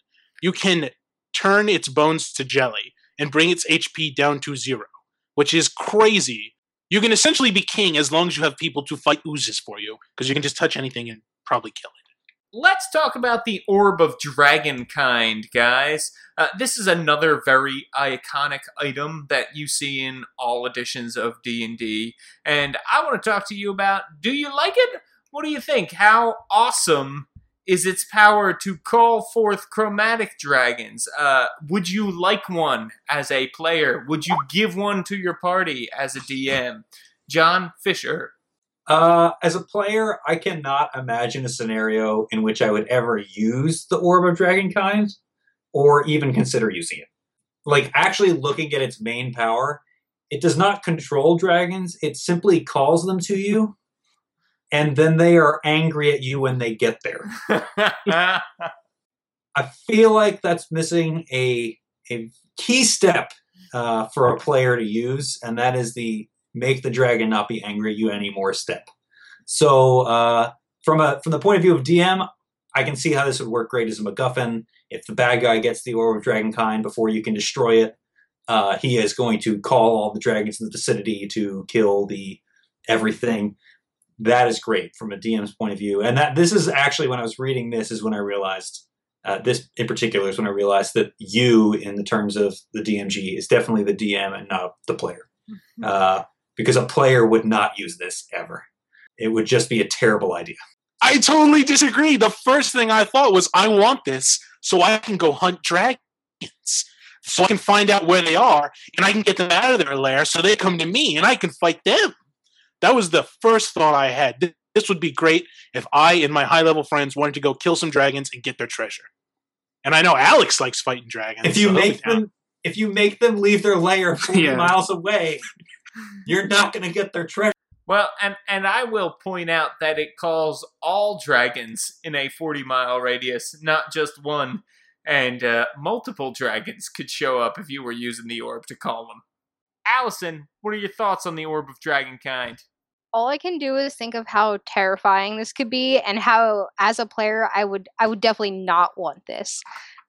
You can turn its bones to jelly and bring its HP down to 0, which is crazy. You can essentially be king as long as you have people to fight oozes for you, because you can just touch anything and probably kill it. Let's talk about the Orb of Dragonkind, guys. This is another very iconic item that you see in all editions of D&D. And I want to talk to you about, do you like it? What do you think? How awesome is its power to call forth chromatic dragons? Would you like one as a player? Would you give one to your party as a DM? John Fisher. As a player, I cannot imagine a scenario in which I would ever use the Orb of Dragonkind, or even consider using it. like actually looking at its main power, it does not control dragons. It simply calls them to you, and then they are angry at you when they get there. I feel like that's missing a key step for a player to use, and that is the make the dragon not be angry at you anymore step. So from the point of view of DM, I can see how this would work great as a MacGuffin. If the bad guy gets the Orb of Dragonkind before you can destroy it, he is going to call all the dragons in the vicinity to kill the everything. That is great from a DM's point of view. And that this is actually, when I was reading this, is when I realized, this in particular is when I realized that you, in the terms of the DMG, is definitely the DM and not the player. Because a player would not use this ever. It would just be a terrible idea. I totally disagree. The first thing I thought was, I want this so I can go hunt dragons, so I can find out where they are, and I can get them out of their lair so they come to me and I can fight them. That was the first thought I had. This would be great if I and my high-level friends wanted to go kill some dragons and get their treasure. And I know Alex likes fighting dragons. If you make them leave their lair 40 miles away, you're not going to get their treasure. Well, and I will point out that it calls all dragons in a 40-mile radius, not just one. And multiple dragons could show up if you were using the orb to call them. Allison, what are your thoughts on the Orb of Dragonkind? All I can do is think of how terrifying this could be and how, as a player, I would definitely not want this.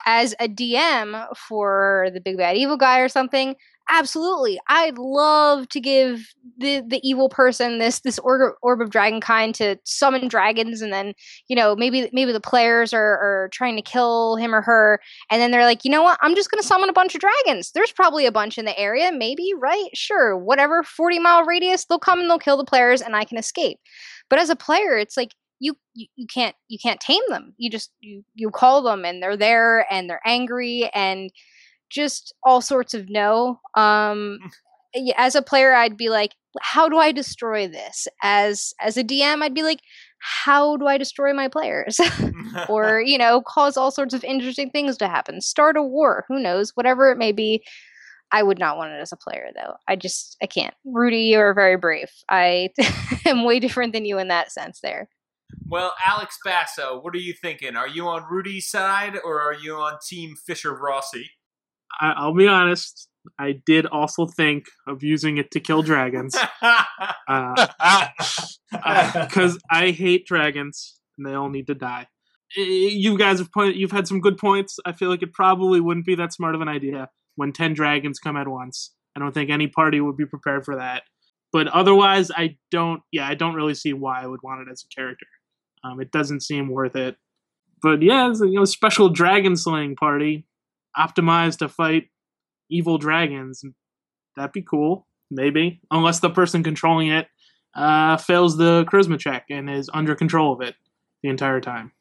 As a DM for the big bad evil guy or something, absolutely. I'd love to give the evil person this Orb of Dragonkind to summon dragons, and then, you know, maybe the players are trying to kill him or her, and then they're like, you know what, I'm just going to summon a bunch of dragons. There's probably a bunch in the area, maybe, right? Sure, whatever, 40-mile radius, they'll come and they'll kill the players, and I can escape. But as a player, it's like, you can't tame them. You just you call them, and they're there, and they're angry, and just all sorts of no. As a player, I'd be like, how do I destroy this? As a DM, I'd be like, how do I destroy my players? Or, you know, cause all sorts of interesting things to happen. Start a war. Who knows? Whatever it may be. I would not want it as a player, though. I can't. Rudy, you're very brave. I am way different than you in that sense there. Well, Alex Basso, what are you thinking? Are you on Rudy's side, or are you on Team Fisher-Rossi? I'll be honest, I did also think of using it to kill dragons. Because I hate dragons, and they all need to die. You guys you've had some good points. I feel like it probably wouldn't be that smart of an idea when 10 dragons come at once. I don't think any party would be prepared for that. But otherwise, I don't really see why I would want it as a character. It doesn't seem worth it. But yeah, it's a special dragon slaying party, optimized to fight evil dragons. That'd be cool, maybe. Unless the person controlling it fails the charisma check and is under control of it the entire time.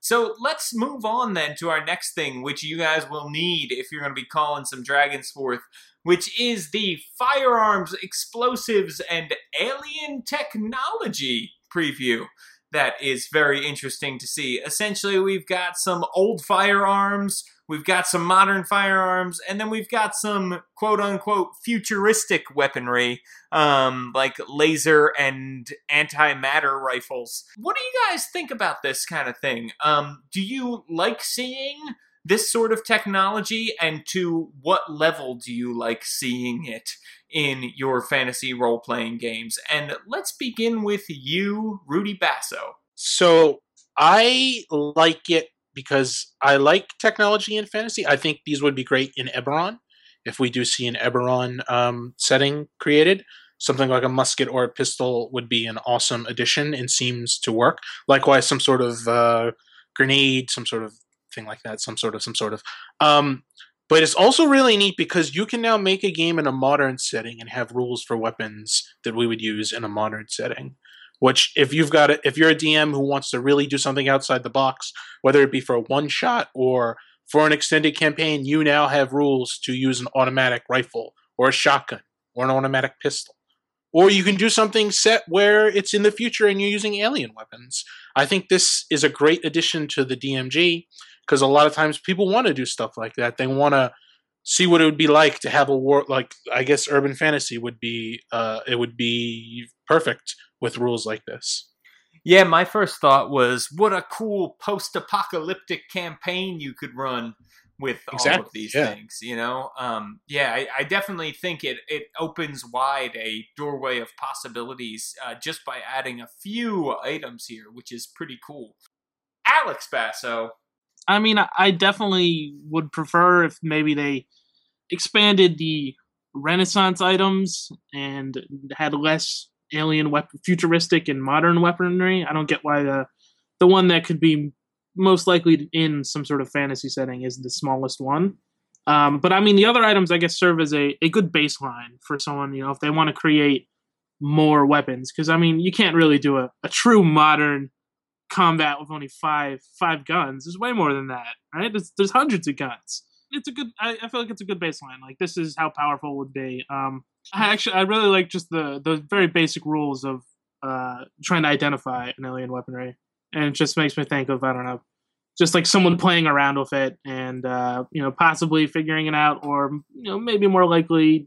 So let's move on then to our next thing, which you guys will need if you're going to be calling some dragons forth, which is the Firearms, Explosives, and Alien Technology preview. That is very interesting to see. Essentially, we've got some old firearms, we've got some modern firearms, and then we've got some quote-unquote futuristic weaponry, like laser and antimatter rifles. What do you guys think about this kind of thing? Do you like seeing this sort of technology, and to what level do you like seeing it in your fantasy role-playing games? And let's begin with you, Rudy Basso. So I like it because I like technology in fantasy. I think these would be great in Eberron, if we do see an Eberron setting created. Something like a musket or a pistol would be an awesome addition and seems to work. Likewise, some sort of grenade, some sort of thing like that, some sort of. But it's also really neat because you can now make a game in a modern setting and have rules for weapons that we would use in a modern setting. Which, if you're a DM who wants to really do something outside the box, whether it be for a one shot or for an extended campaign, you now have rules to use an automatic rifle or a shotgun or an automatic pistol. Or you can do something set where it's in the future and you're using alien weapons. I think this is a great addition to the DMG because a lot of times people want to do stuff like that. They want to see what it would be like to have a war, like I guess urban fantasy would be, it would be perfect with rules like this. Yeah, my first thought was, what a cool post-apocalyptic campaign you could run with all of these things, you know? I definitely think it opens wide a doorway of possibilities just by adding a few items here, which is pretty cool. Alex Basso. I mean, I definitely would prefer if maybe they expanded the Renaissance items and had less alien futuristic and modern weaponry. I don't get why the one that could be most likely in some sort of fantasy setting is the smallest one. But I mean, the other items, I guess, serve as a good baseline for someone, you know, if they want to create more weapons. Because, I mean, you can't really do a true modern combat with only five guns. There's way more than that, right? There's hundreds of guns. It's a good, I feel like it's a good baseline. Like, this is how powerful it would be. I really like just the very basic rules of trying to identify an alien weaponry. And it just makes me think of, I don't know, just like someone playing around with it and, you know, possibly figuring it out or, you know, maybe more likely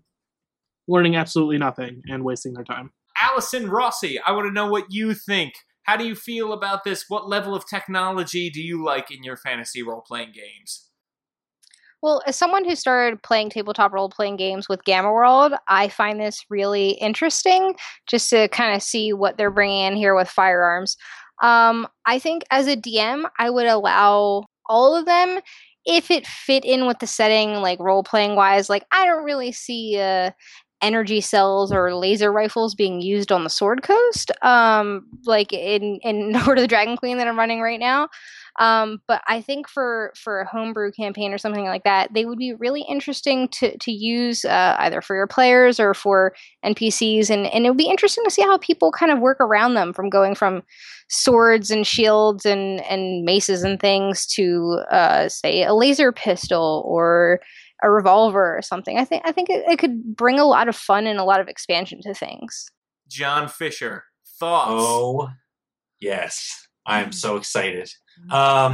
learning absolutely nothing and wasting their time. Allison Rossi, I want to know what you think. How do you feel about this? What level of technology do you like in your fantasy role-playing games? Well, as someone who started playing tabletop role-playing games with Gamma World, I find this really interesting just to kind of see what they're bringing in here with firearms. I think as a DM, I would allow all of them if it fit in with the setting, like role-playing wise. Like, I don't really see energy cells or laser rifles being used on the Sword Coast, like in Horde of the Dragon Queen that I'm running right now. But I think for a homebrew campaign or something like that, they would be really interesting to use either for your players or for NPCs. And it would be interesting to see how people kind of work around them, from going from swords and shields and maces and things to, say, a laser pistol or a revolver or something. I think it could bring a lot of fun and a lot of expansion to things. John Fisher, thoughts? Oh, yes. I am so excited. All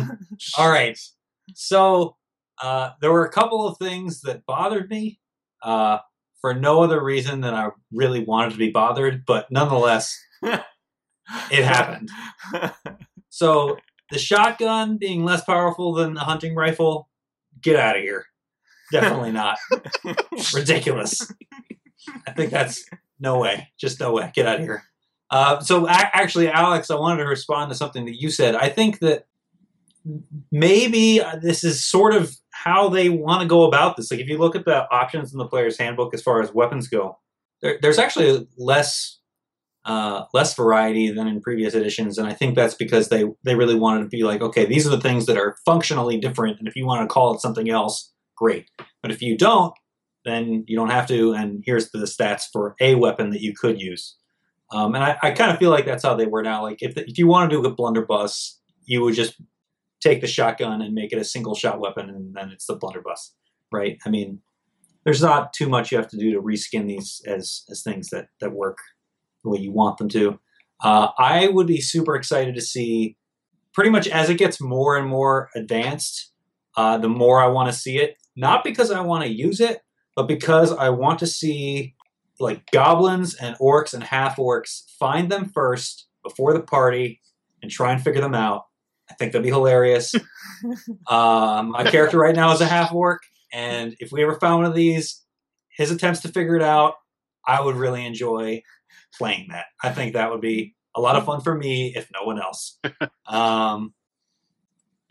right. So there were a couple of things that bothered me for no other reason than I really wanted to be bothered, but nonetheless, it happened. So the shotgun being less powerful than the hunting rifle, get out of here. Definitely not. Ridiculous. I think that's no way. Just no way. Get out of here. So actually, Alex, I wanted to respond to something that you said. I think that maybe this is sort of how they want to go about this. Like, if you look at the options in the player's handbook as far as weapons go, there's actually less variety than in previous editions. And I think that's because they really wanted to be like, okay, these are the things that are functionally different. And if you want to call it something else, great. But if you don't, then you don't have to. And here's the stats for a weapon that you could use. And I kind of feel like that's how they were now. Like, if you want to do a blunderbuss, you would just take the shotgun and make it a single-shot weapon, and then it's the blunderbuss, right? I mean, there's not too much you have to do to reskin these as things that work the way you want them to. I would be super excited to see, pretty much as it gets more and more advanced, the more I want to see it. Not because I want to use it, but because I want to see, like, goblins and orcs and half-orcs, find them first before the party and try and figure them out. I think that'd be hilarious. My character right now is a half-orc, and if we ever found one of these, his attempts to figure it out, I would really enjoy playing that. I think that would be a lot of fun for me, if no one else.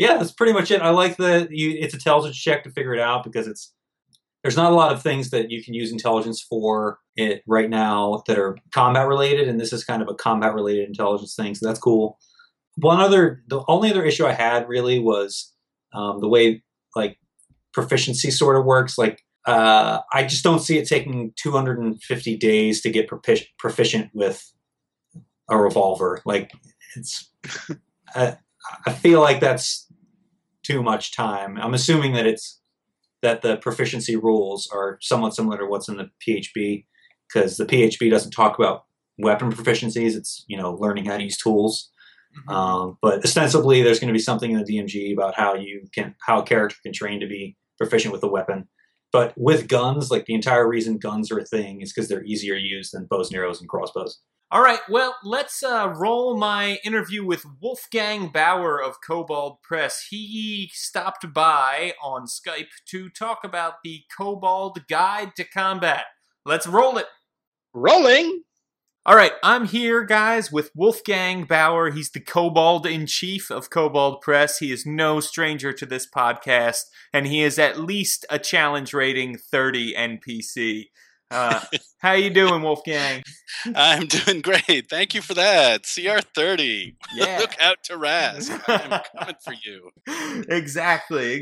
Yeah, that's pretty much it. I like it's intelligence check to figure it out, because there's not a lot of things that you can use intelligence for it right now that are combat related, and this is kind of a combat related intelligence thing, so that's cool. The only other issue I had really was the way, like, proficiency sort of works. Like, I just don't see it taking 250 days to get proficient with a revolver. Like, it's, I feel like that's too much time. I'm assuming that that the proficiency rules are somewhat similar to what's in the PHB, because the PHB doesn't talk about weapon proficiencies. It's, you know, learning how to use tools. Mm-hmm. But ostensibly there's going to be something in the DMG about how a character can train to be proficient with a weapon. But with guns, like the entire reason guns are a thing is because they're easier to use than bows and arrows and crossbows. All right, well, let's roll my interview with Wolfgang Baur of Kobold Press. He stopped by on Skype to talk about the Kobold Guide to Combat. Let's roll it. Rolling. All right, I'm here, guys, with Wolfgang Baur. He's the Kobold-in-Chief of Kobold Press. He is no stranger to this podcast, and he is at least a challenge rating 30 NPC. How you doing, Wolfgang? I'm doing great. Thank you for that. CR 30. Yeah. Look out to Rask. I'm coming for you. Exactly.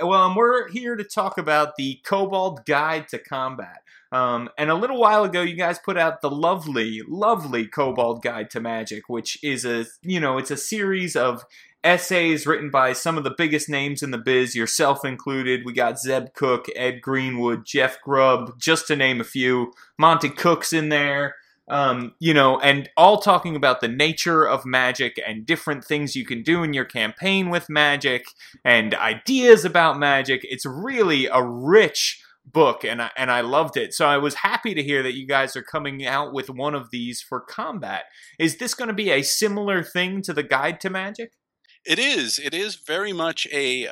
Well, we're here to talk about the Kobold Guide to Combat. And a little while ago, you guys put out the lovely, lovely Kobold Guide to Magic, which is it's a series of essays written by some of the biggest names in the biz, yourself included. We got Zeb Cook, Ed Greenwood, Jeff Grubb, just to name a few. Monty Cook's in there, and all talking about the nature of magic and different things you can do in your campaign with magic and ideas about magic. It's really a rich book, and I loved it. So I was happy to hear that you guys are coming out with one of these for combat. Is this going to be a similar thing to the Guide to Magic? It is. It is very much a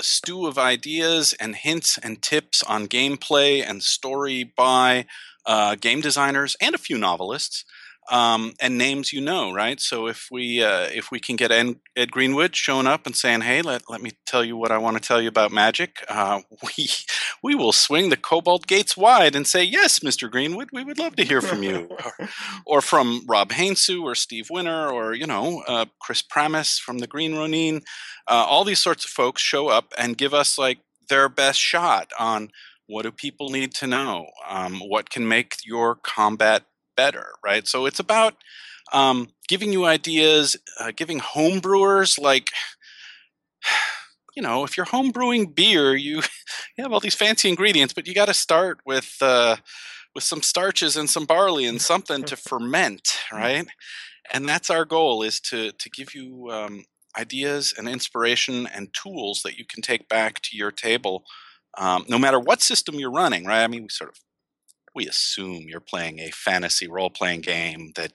stew of ideas and hints and tips on gameplay and story by game designers and a few novelists and names you know, right? So if we can get Ed Greenwood showing up and saying, "Hey, let me tell you what I want to tell you about magic," we will swing the Kobold gates wide and say, "Yes, Mr. Greenwood, we would love to hear from you," or from Rob Hainsue or Steve Winner or Chris Pramas from the Green Ronin. All these sorts of folks show up and give us like their best shot on what do people need to know, what can make your combat better, right? So it's about giving you ideas, giving homebrewers like. If you're homebrewing beer, you have all these fancy ingredients, but you got to start with some starches and some barley and something to ferment, right? And that's our goal, is to give you ideas and inspiration and tools that you can take back to your table, no matter what system you're running, right? I mean, we assume you're playing a fantasy role-playing game that,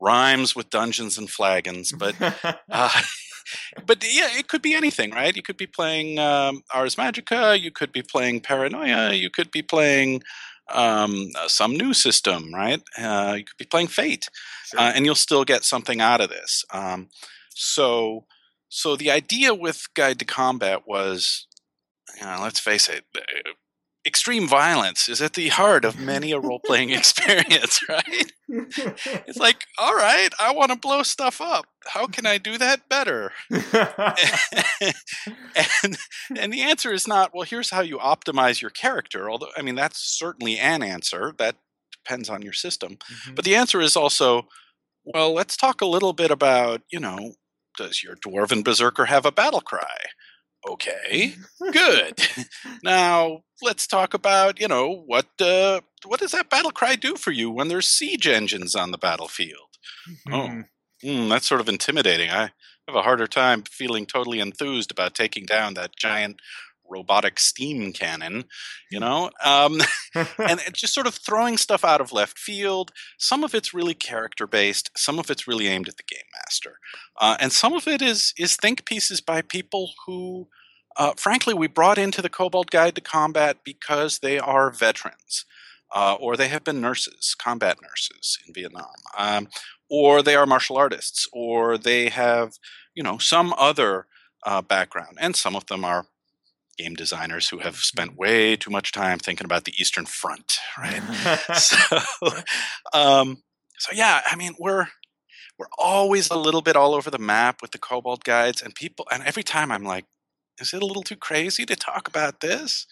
rhymes with Dungeons and Flagons, but... But yeah, it could be anything, right? You could be playing Ars Magica, you could be playing Paranoia, you could be playing some new system, right? You could be playing Fate, sure. And you'll still get something out of this. So the idea with Guide to Combat was, let's face it, extreme violence is at the heart of many a role-playing experience, right? It's like, all right, I want to blow stuff up. How can I do that better? and the answer is not, well, here's how you optimize your character. Although, I mean, that's certainly an answer. That depends on your system. Mm-hmm. But the answer is also, well, let's talk a little bit about, does your Dwarven Berserker have a battle cry? Okay, good. Now let's talk about, what does that battle cry do for you when there's siege engines on the battlefield? Mm-hmm. Oh, that's sort of intimidating. I have a harder time feeling totally enthused about taking down that giant robotic steam cannon, and it's just sort of throwing stuff out of left field. Some of it's really character-based, some of it's really aimed at the game master, and some of it is think pieces by people who, frankly, we brought into the Kobold Guide to Combat because they are veterans, or they have been nurses, combat nurses in Vietnam, or they are martial artists, or they have, some other background, and some of them are game designers who have spent way too much time thinking about the Eastern Front, right? So yeah, I mean, we're always a little bit all over the map with the Kobold Guides, and people. And every time I'm like, is it a little too crazy to talk about this?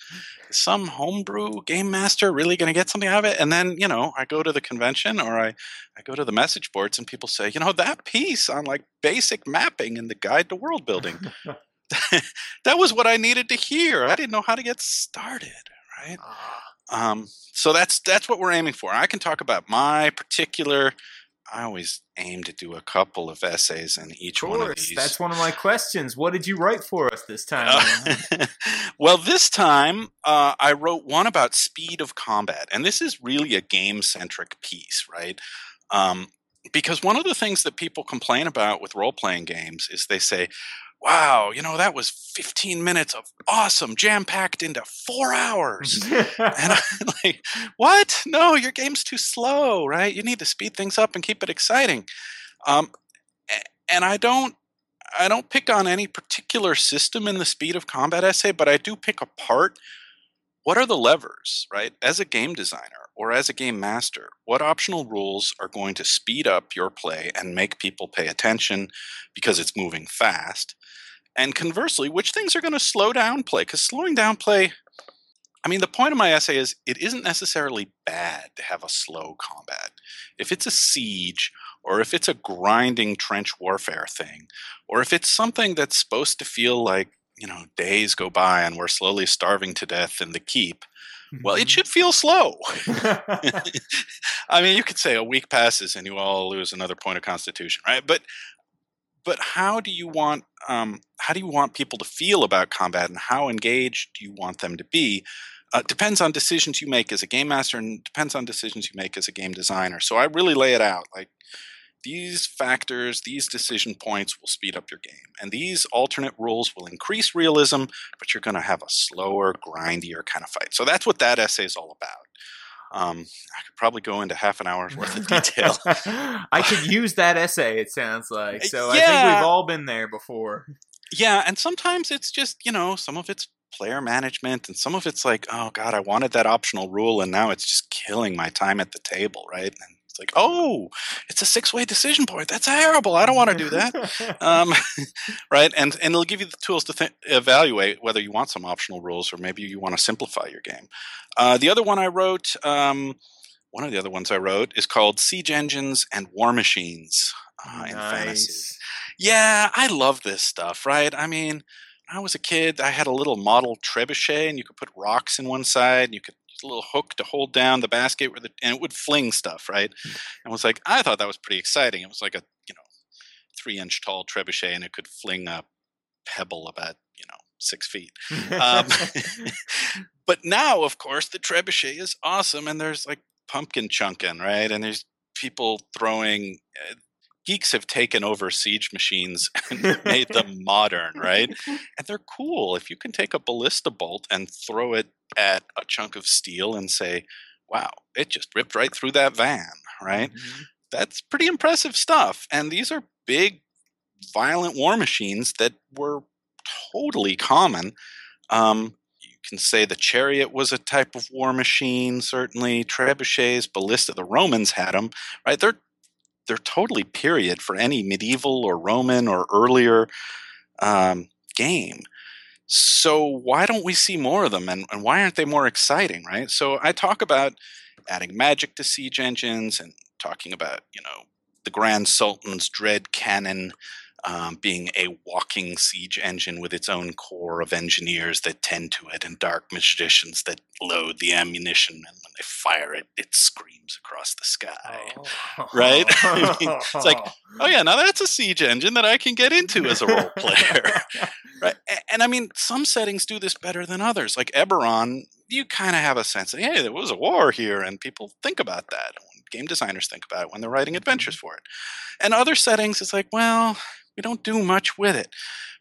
Is some homebrew game master really going to get something out of it? And then I go to the convention, or I go to the message boards, and people say, that piece on like basic mapping in the Guide to World Building. That was what I needed to hear. I didn't know how to get started, right? So that's what we're aiming for. I can talk about my particular I always aim to do a couple of essays in each one of these. That's one of my questions. What did you write for us this time? Well, this time I wrote one about speed of combat. And this is really a game-centric piece, right? Because one of the things that people complain about with role-playing games is they say, wow, you know, that was 15 minutes of awesome jam-packed into 4 hours. And I'm like, what? No, your game's too slow, right? You need to speed things up and keep it exciting. And I don't pick on any particular system in the speed of combat essay, but I do pick apart what are the levers, right? As a game designer or as a game master, what optional rules are going to speed up your play and make people pay attention because it's moving fast? And conversely, which things are going to slow down play? Because slowing down play, I mean, the point of my essay is it isn't necessarily bad to have a slow combat. If it's a siege, or if it's a grinding trench warfare thing, or if it's something that's supposed to feel like, you know, days go by and we're slowly starving to death in the keep, well, it should feel slow. I mean, you could say a week passes and you all lose another point of constitution, right? But how do you want people to feel about combat, and how engaged do you want them to be? Depends on decisions you make as a game master, and depends on decisions you make as a game designer. So I really lay it out like these factors, these decision points will speed up your game, and these alternate rules will increase realism, but you're going to have a slower, grindier kind of fight. So that's what that essay is all about. I could probably go into half an hour's worth of detail. I could use that essay, it sounds like. So yeah. I think we've all been there before. Yeah, and sometimes it's just, you know, some of it's player management, and some of it's like, oh, God, I wanted that optional rule, and now it's just killing my time at the table, right? And it's like, oh, it's a six-way decision point. That's terrible. I don't want to do that. Right? And it'll give you the tools to evaluate whether you want some optional rules or maybe you want to simplify your game. The other one I wrote, one of the other ones I wrote is called Siege Engines and War Machines in Fantasy. Yeah, I love this stuff, right? I mean, when I was a kid, I had a little model trebuchet, and you could put rocks in one side, and you could use a little hook to hold down the basket, and it would fling stuff, right? And was like, I thought that was pretty exciting. It was like a, you know, 3-inch tall trebuchet, and it could fling a pebble about, you know, 6 feet. But now, of course, the trebuchet is awesome, and there's like pumpkin chunking, right? And there's people throwing. Geeks have taken over siege machines and made them modern, right? And they're cool. If you can take a ballista bolt and throw it at a chunk of steel and say, wow, it just ripped right through that van, right? Mm-hmm. That's pretty impressive stuff. And these are big, violent war machines that were totally common. You can say the chariot was a type of war machine, certainly. Trebuchets, ballista, the Romans had them, right? They're totally period for any medieval or Roman or earlier game. So why don't we see more of them, and why aren't they more exciting, right? So I talk about adding magic to siege engines and talking about, you know, the Grand Sultan's Dread Cannon being a walking siege engine with its own corps of engineers that tend to it, and dark magicians that load the ammunition, and when they fire it, it screams across the sky, right? I mean, it's like, oh yeah, now that's a siege engine that I can get into as a role player, right? And I mean, some settings do this better than others. Like Eberron, you kind of have a sense that, hey, there was a war here, and people think about that. Game designers think about it when they're writing adventures for it. And other settings, it's like, well, we don't do much with it.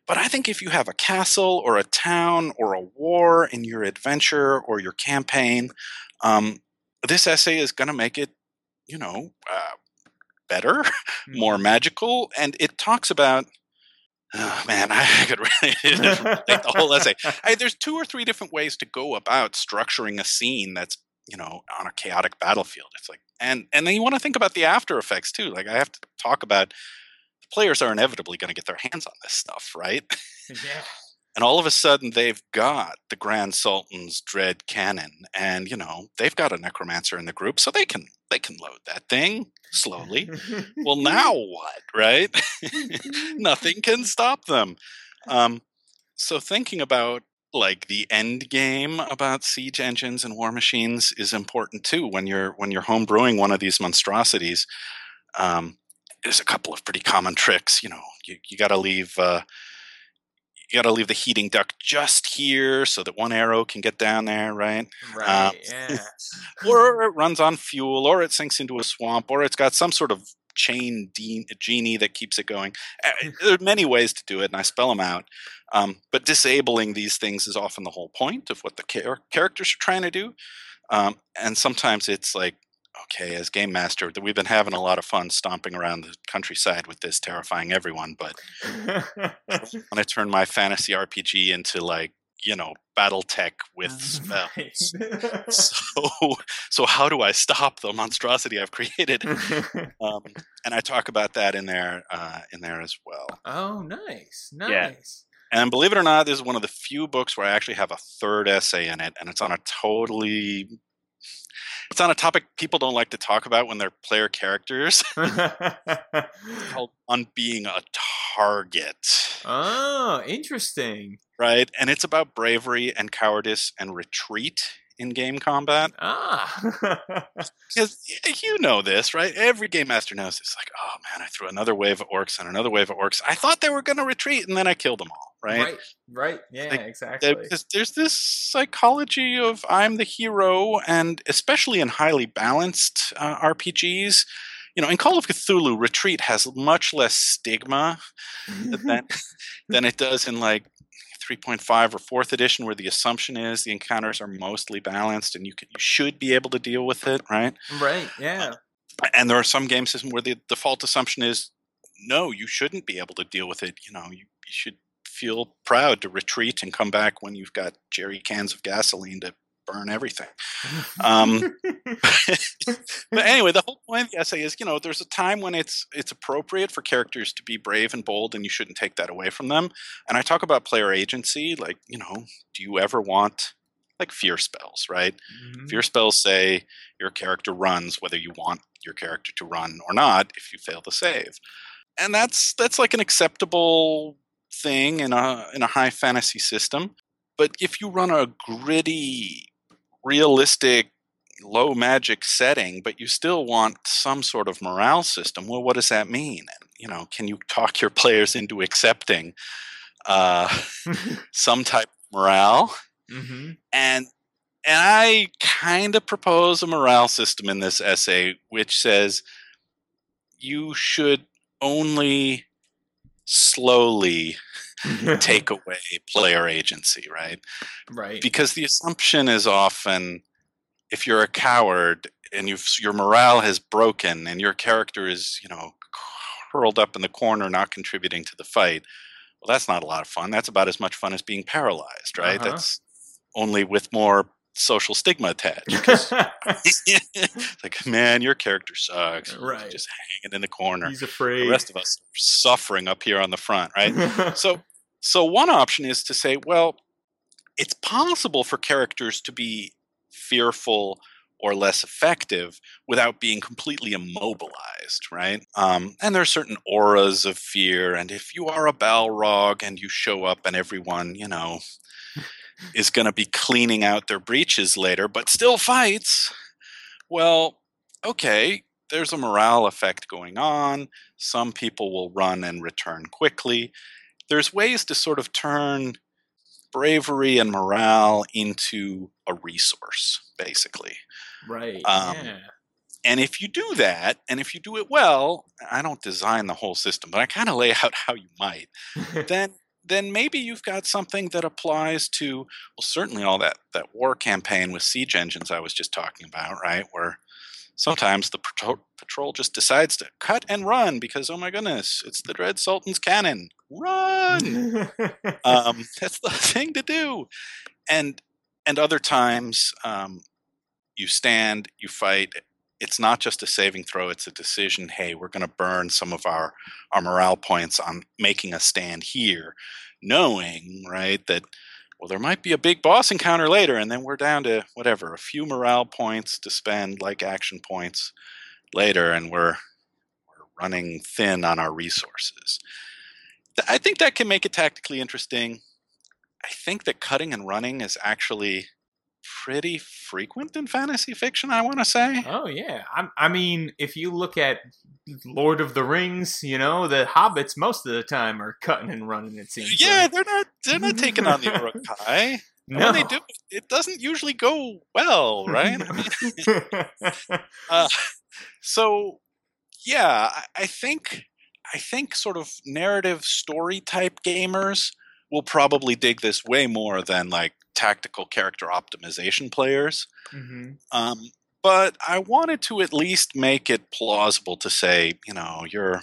But I think if you have a castle or a town or a war in your adventure or your campaign, this essay is going to make it, you know, better, more magical. And it talks about, oh man, I could really take the whole essay. There's 2 or 3 different ways to go about structuring a scene that's, you know, on a chaotic battlefield. It's like, and then you want to think about the after effects too. Like I have to talk about, players are inevitably going to get their hands on this stuff, right? Yeah. And all of a sudden, they've got the Grand Sultan's Dread Cannon, and you know they've got a necromancer in the group, so they can load that thing slowly. Well, now what, right? Nothing can stop them. So thinking about like the end game about siege engines and war machines is important too when you're homebrewing one of these monstrosities. There's a couple of pretty common tricks. You know, you got to leave the heating duct just here so that one arrow can get down there, right? Right. Yeah. Or it runs on fuel, or it sinks into a swamp, or it's got some sort of chain genie that keeps it going. There are many ways to do it, and I spell them out. But disabling these things is often the whole point of what the characters are trying to do. And sometimes it's like, okay, as game master, we've been having a lot of fun stomping around the countryside with this, terrifying everyone, but I want to turn my fantasy RPG into, like, you know, BattleTech with spells. Right. so how do I stop the monstrosity I've created? And I talk about that in there as well. Oh, nice. Yeah. And believe it or not, this is one of the few books where I actually have a third essay in it, and it's on a topic people don't like to talk about when they're player characters. Called On Being a Target. Oh, interesting. Right? And it's about bravery and cowardice and retreat in game combat. Ah. Because you know this, right? Every game master knows. It's like, oh man, I threw another wave of orcs and another wave of orcs. I thought they were going to retreat, and then I killed them all. Right. Yeah, like, exactly. There's this psychology of I'm the hero, and especially in highly balanced RPGs, you know, in Call of Cthulhu, retreat has much less stigma than it does in, like, 3.5 or 4th edition, where the assumption is the encounters are mostly balanced and you should be able to deal with it, right? Right, yeah. And there are some game systems where the default assumption is, no, you shouldn't be able to deal with it. You know, you should feel proud to retreat and come back when you've got jerry cans of gasoline to burn everything. But anyway, the whole point of the essay is, you know, there's a time when it's appropriate for characters to be brave and bold, and you shouldn't take that away from them. And I talk about player agency, like, you know, do you ever want, like, fear spells, right? Mm-hmm. Fear spells say your character runs whether you want your character to run or not if you fail the save. And that's like an acceptable thing in a high fantasy system. But if you run a gritty, realistic, low magic setting, but you still want some sort of morale system, well, what does that mean? You know, can you talk your players into accepting some type of morale? Mm-hmm. And I kind of propose a morale system in this essay, which says you should only slowly take away player agency, right? Because the assumption is often, if you're a coward and your morale has broken and your character is, you know, curled up in the corner not contributing to the fight, well, that's not a lot of fun. That's about as much fun as being paralyzed, right? Uh-huh. That's only with more social stigma attached. It's like, man, your character sucks. Right. He's just hanging in the corner. He's afraid. The rest of us are suffering up here on the front, right? So one option is to say, well, it's possible for characters to be fearful or less effective without being completely immobilized, right? And there are certain auras of fear, and if you are a Balrog and you show up and everyone, you know, is going to be cleaning out their breeches later, but still fights. Well, okay, there's a morale effect going on. Some people will run and return quickly. There's ways to sort of turn bravery and morale into a resource, basically. Right. Yeah. And if you do that, and if you do it well, I don't design the whole system, but I kind of lay out how you might, then maybe you've got something that applies to, well, certainly all that war campaign with siege engines I was just talking about, right? Where sometimes the patrol just decides to cut and run because, oh my goodness, it's the Dread Sultan's cannon. Run! That's the thing to do. And other times you stand, you fight. It's not just a saving throw, it's a decision. Hey, we're going to burn some of our morale points on making a stand here, knowing, right, that, well, there might be a big boss encounter later, and then we're down to, whatever, a few morale points to spend, like action points later, and we're running thin on our resources. I think that can make it tactically interesting. I think that cutting and running is actually pretty frequent in fantasy fiction, I want to say. Oh, yeah. I mean, if you look at Lord of the Rings, you know, the hobbits most of the time are cutting and running, it seems. Yeah, like. They're not taking on the Uruk-hai. No. When they do, it doesn't usually go well, right? I mean, so, yeah, I think sort of narrative story type gamers will probably dig this way more than like tactical character optimization players. Mm-hmm. But I wanted to at least make it plausible to say, you know, your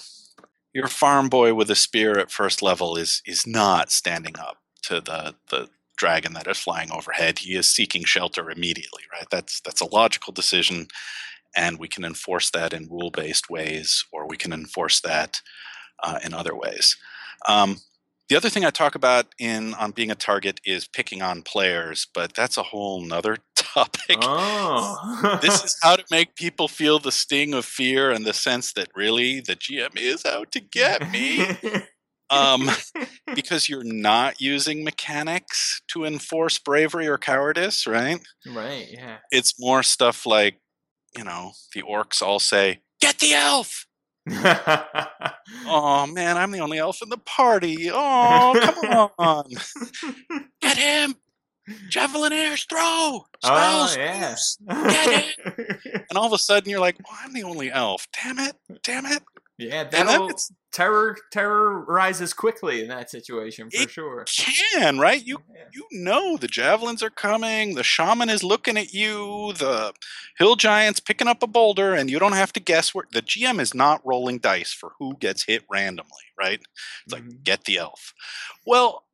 farm boy with a spear at first level is not standing up to the dragon that is flying overhead. He is seeking shelter immediately, right? That's a logical decision. And we can enforce that in rule-based ways, or we can enforce that in other ways. The other thing I talk about on being a target is picking on players, but that's a whole nother topic. Oh. This is how to make people feel the sting of fear and the sense that really the GM is out to get me. Because you're not using mechanics to enforce bravery or cowardice, right? Right, yeah. It's more stuff like, you know, the orcs all say, "Get the elf!" Oh man, I'm the only elf in the party. Oh, come on. Get him! Javelin airs, throw! Spells! Oh, yeah. Get it! And all of a sudden you're like, oh, I'm the only elf. Damn it. Yeah, terrorizes quickly in that situation, for sure. Can, right? You know the javelins are coming, the shaman is looking at you, the hill giant's picking up a boulder, and you don't have to guess where. The GM is not rolling dice for who gets hit randomly, right? It's like, Get the elf. Well,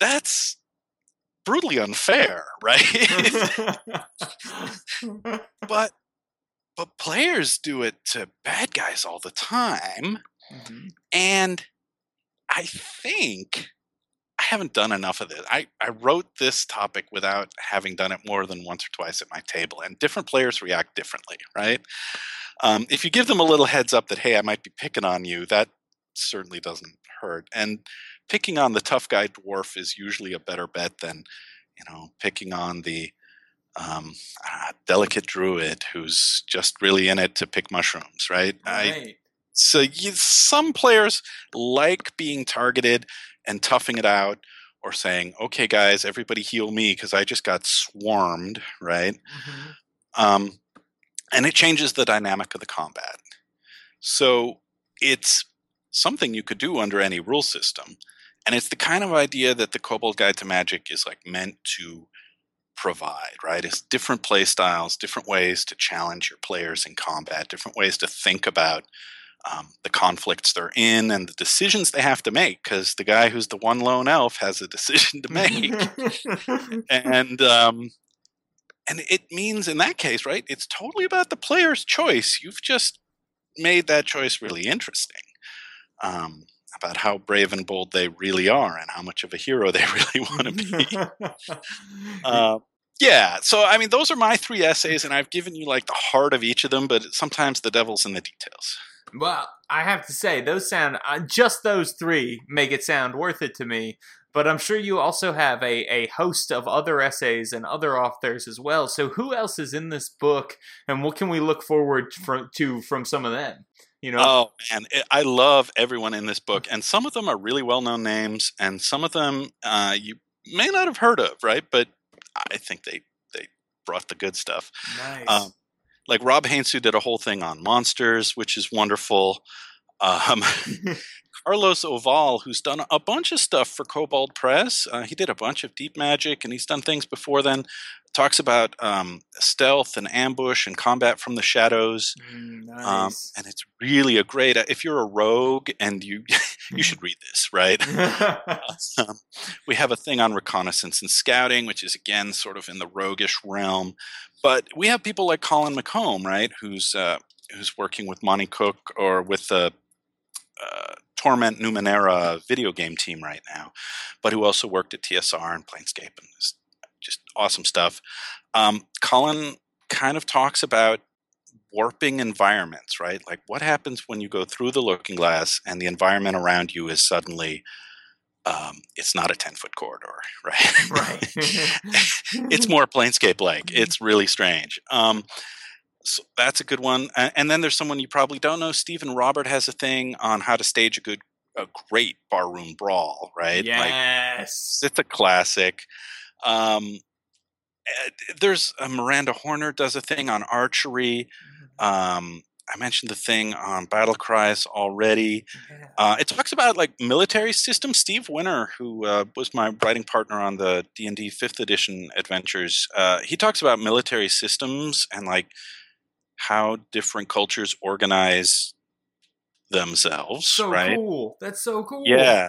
that's brutally unfair, right? But players do it to bad guys all the time. Mm-hmm. And I think I haven't done enough of this. I wrote this topic without having done it more than once or twice at my table. And different players react differently, right? If you give them a little heads up that, hey, I might be picking on you, that certainly doesn't hurt. And picking on the tough guy dwarf is usually a better bet than, you know, picking on the delicate druid who's just really in it to pick mushrooms, right? Some players like being targeted and toughing it out, or saying, okay, guys, everybody heal me because I just got swarmed, right? Mm-hmm. And it changes the dynamic of the combat. So it's something you could do under any rule system. And it's the kind of idea that the Kobold Guide to Magic is like meant to provide, right? It's different play styles, different ways to challenge your players in combat, different ways to think about the conflicts they're in and the decisions they have to make, because the guy who's the one lone elf has a decision to make. And it means in that case, right, it's totally about the player's choice. You've just made that choice really interesting, about how brave and bold they really are and how much of a hero they really want to be. Yeah. So, I mean, those are my three essays, and I've given you like the heart of each of them, but sometimes the devil's in the details. Well, I have to say, those three make it sound worth it to me. But I'm sure you also have a host of other essays and other authors as well. So who else is in this book, and what can we look forward to from some of them? You know? Oh, man, I love everyone in this book. And some of them are really well-known names, and some of them you may not have heard of, right? But I think they brought the good stuff. Nice. Like Rob Hainsou did a whole thing on monsters, which is wonderful. Carlos Oval, who's done a bunch of stuff for Kobold Press. He did a bunch of Deep Magic, and he's done things before then. Talks about stealth and ambush and combat from the shadows. Nice. And it's really a great – if you're a rogue and you should read this, right? We have a thing on reconnaissance and scouting, which is, again, sort of in the roguish realm. But we have people like Colin McComb, right, who's working with Monty Cook or with the Torment Numenera video game team right now, but who also worked at TSR and Planescape and is just awesome stuff. Colin kind of talks about warping environments, right? Like what happens when you go through the looking glass and the environment around you is suddenly It's not a 10-foot corridor, right? Right. It's more Planescape-like. It's really strange. So that's a good one. And then there's someone you probably don't know. Stephen Robert has a thing on how to stage a great barroom brawl, right? Yes. Like, it's a classic. There's Miranda Horner does a thing on archery. I mentioned the thing on Battle Cries already. Yeah. It talks about like military system. Steve Winner, who was my writing partner on the D&D 5th edition adventures, he talks about military systems and like how different cultures organize themselves. So right? Cool. That's so cool. Yeah.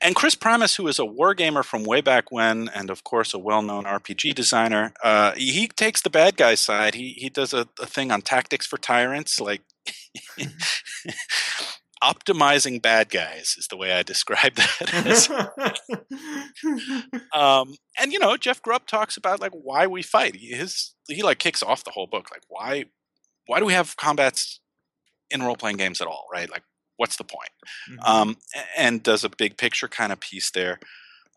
And Chris Pramas, who is a wargamer from way back when and, of course, a well-known RPG designer, he takes the bad guy side. He does a thing on tactics for tyrants, like optimizing bad guys is the way I describe that. And, you know, Jeff Grubb talks about, like, why we fight. He like, kicks off the whole book. Like, why do we have combats in role-playing games at all, right? Like, what's the point? Mm-hmm. And does a big picture kind of piece there.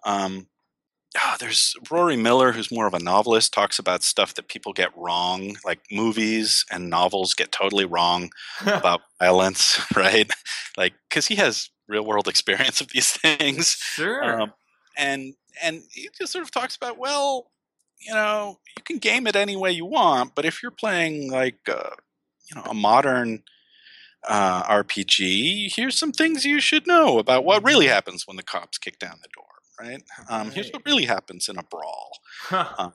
There's Rory Miller, who's more of a novelist, talks about stuff that people get wrong, like movies and novels get totally wrong about violence, right? Like, because he has real world experience of these things. Sure. And he just sort of talks about, well, you know, you can game it any way you want, but if you're playing like, you know, a modern RPG, here's some things you should know about what really happens when the cops kick down the door, right? Here's what really happens in a brawl. Huh.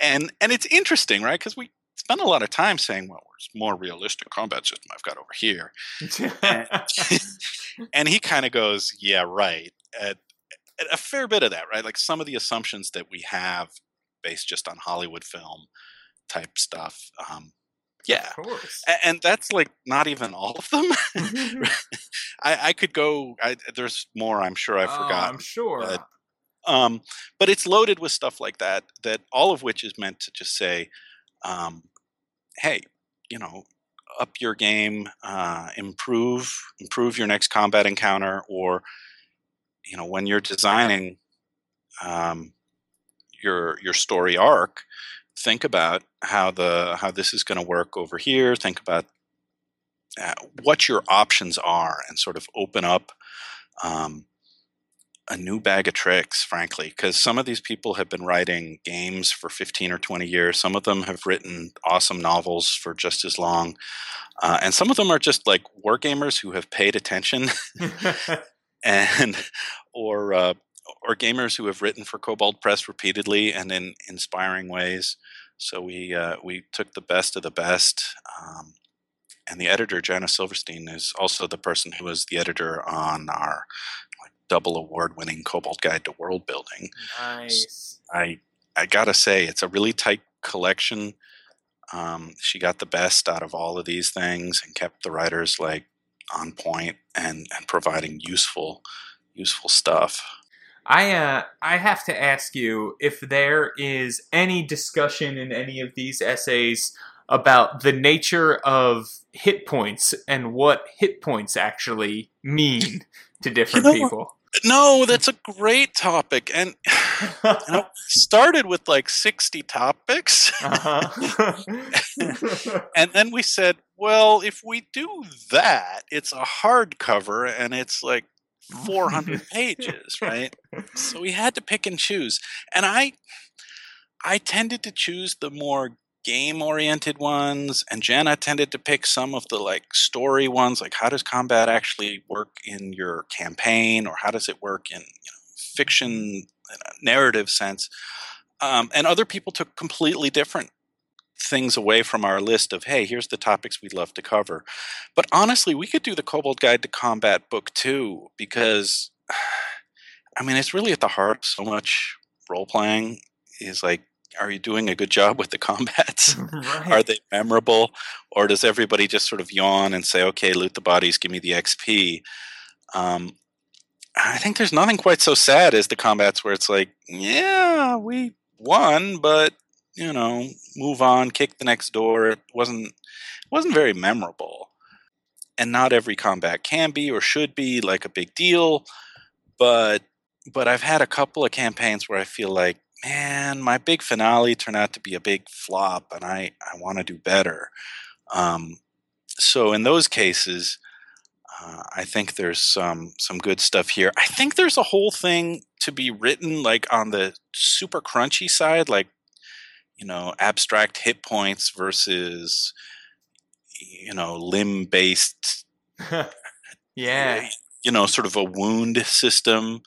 And it's interesting, right? Because we spend a lot of time saying, well, there's more realistic combat system I've got over here. And he kind of goes, yeah, right. At a fair bit of that, right? Like some of the assumptions that we have based just on Hollywood film type stuff, yeah, of course. And that's like not even all of them. I could go. There's more. I'm sure I've forgotten. I'm sure. But it's loaded with stuff like that. That all of which is meant to just say, "Hey, you know, up your game, improve your next combat encounter, or you know, when you're designing your story arc." Think about how this is going to work over here. Think about what your options are, and sort of open up a new bag of tricks. Frankly, because some of these people have been writing games for 15 or 20 years. Some of them have written awesome novels for just as long, and some of them are just like wargamers who have paid attention, or gamers who have written for Kobold Press repeatedly and in inspiring ways. So we took the best of the best. And the editor, Jana Silverstein, is also the person who was the editor on our double award-winning Kobold Guide to World Building. Nice. So I got to say, it's a really tight collection. She got the best out of all of these things and kept the writers like on point and providing useful stuff. I have to ask you if there is any discussion in any of these essays about the nature of hit points and what hit points actually mean to different people. No, that's a great topic. And I started with like 60 topics. Uh-huh. And then we said, well, if we do that, it's a hardcover and it's like 400 pages, right? So we had to pick and choose. And I tended to choose the more game-oriented ones, and Jenna tended to pick some of the like story ones, like how does combat actually work in your campaign, or how does it work in fiction, in a narrative sense. And other people took completely different things away from our list of, hey, here's the topics we'd love to cover. But honestly, we could do the Kobold Guide to Combat book too, because I mean, it's really at the heart of so much role-playing is like, are you doing a good job with the combats? Right. Are they memorable? Or does everybody just sort of yawn and say, okay, loot the bodies, give me the XP? I think there's nothing quite so sad as the combats where it's like, yeah, we won, but you know, move on, kick the next door. It wasn't very memorable. And not every combat can be or should be like a big deal, but But I've had a couple of campaigns where I feel like, man, my big finale turned out to be a big flop, and I want to do better. So in those cases, I think there's some good stuff here. I think there's a whole thing to be written, like on the super crunchy side, like, you know, abstract hit points versus, you know, limb-based, yeah, you know, sort of a wound system.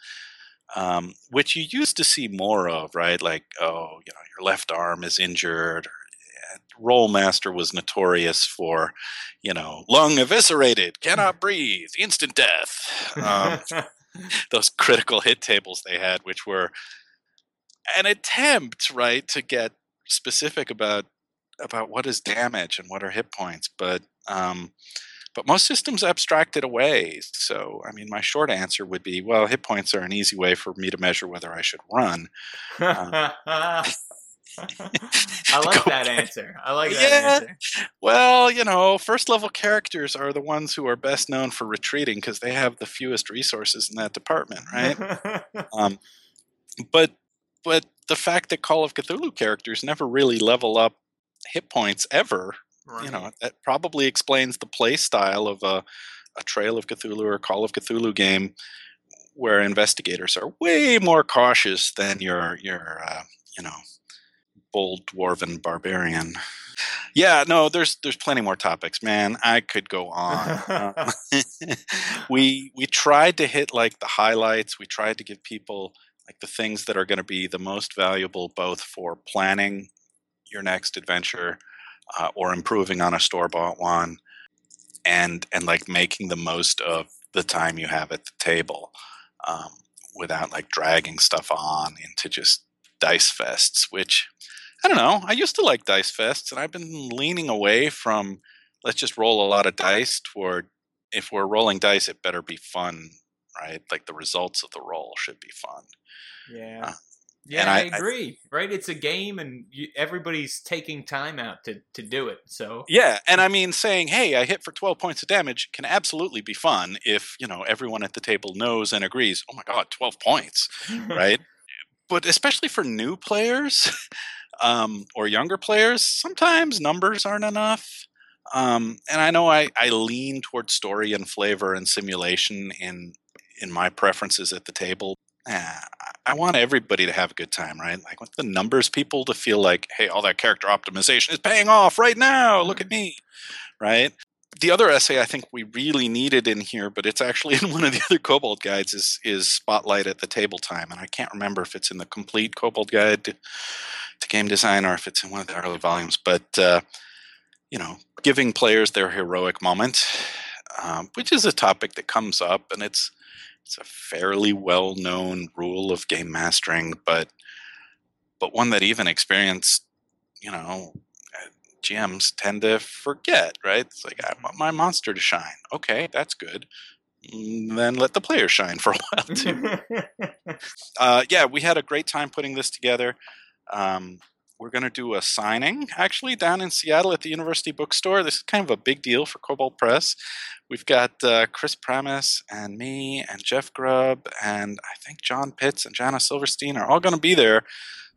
Which you used to see more of, right? Like, oh, you know, your left arm is injured. Rollmaster was notorious for, you know, lung eviscerated, cannot breathe, instant death. Those critical hit tables they had, which were an attempt, right, to get specific about what is damage and what are hit points, But most systems abstract it away. So, I mean, my short answer would be, well, hit points are an easy way for me to measure whether I should run. I like that answer. I like that answer. Well, you know, first-level characters are the ones who are best known for retreating because they have the fewest resources in that department, right? But the fact that Call of Cthulhu characters never really level up hit points ever, right. You know, that probably explains the play style of a Trail of Cthulhu or Call of Cthulhu game where investigators are way more cautious than your you know, bold dwarven barbarian. Yeah, no, there's plenty more topics, man. I could go on. We tried to hit like the highlights. We tried to give people like the things that are going to be the most valuable both for planning your next adventure or improving on a store-bought one, and like making the most of the time you have at the table, without like dragging stuff on into just dice fests. Which, I don't know, I used to like dice fests, and I've been leaning away from let's just roll a lot of dice toward, if we're rolling dice, it better be fun, right? Like the results of the roll should be fun. Yeah. Yeah, I agree, right? It's a game, and everybody's taking time out to do it. So yeah, and I mean, saying, hey, I hit for 12 points of damage can absolutely be fun if, you know, everyone at the table knows and agrees, oh my God, 12 points, right? But especially for new players or younger players, sometimes numbers aren't enough. And I know I lean towards story and flavor and simulation in my preferences at the table. I want everybody to have a good time, right? Like, with the numbers people to feel like, hey, all that character optimization is paying off right now. Look at me, right? The other essay I think we really needed in here, but it's actually in one of the other Kobold guides, is Spotlight at the Table Time. And I can't remember if it's in the complete Kobold Guide to Game Design or if it's in one of the early volumes. But, you know, giving players their heroic moment, which is a topic that comes up, and it's a fairly well-known rule of game mastering, but one that even experienced, you know, GMs tend to forget, right? It's like, I want my monster to shine. Okay, that's good. Then let the player shine for a while, too. Yeah, we had a great time putting this together. We're going to do a signing, actually, down in Seattle at the University Bookstore. This is kind of a big deal for Kobold Press. We've got Chris Pramas and me and Jeff Grubb and I think John Pitts and Jana Silverstein are all going to be there.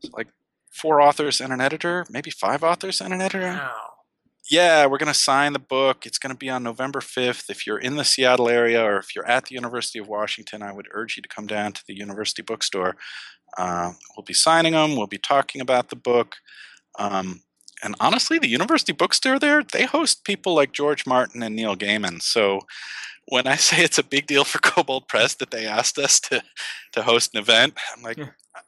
So like 4 authors and an editor, maybe 5 authors and an editor. Wow. Yeah, we're going to sign the book. It's going to be on November 5th. If you're in the Seattle area or if you're at the University of Washington, I would urge you to come down to the University Bookstore. We'll be signing them. We'll be talking about the book. And honestly, the University Bookstore there, they host people like George Martin and Neil Gaiman. So when I say it's a big deal for Kobold Press that they asked us to host an event, I'm like,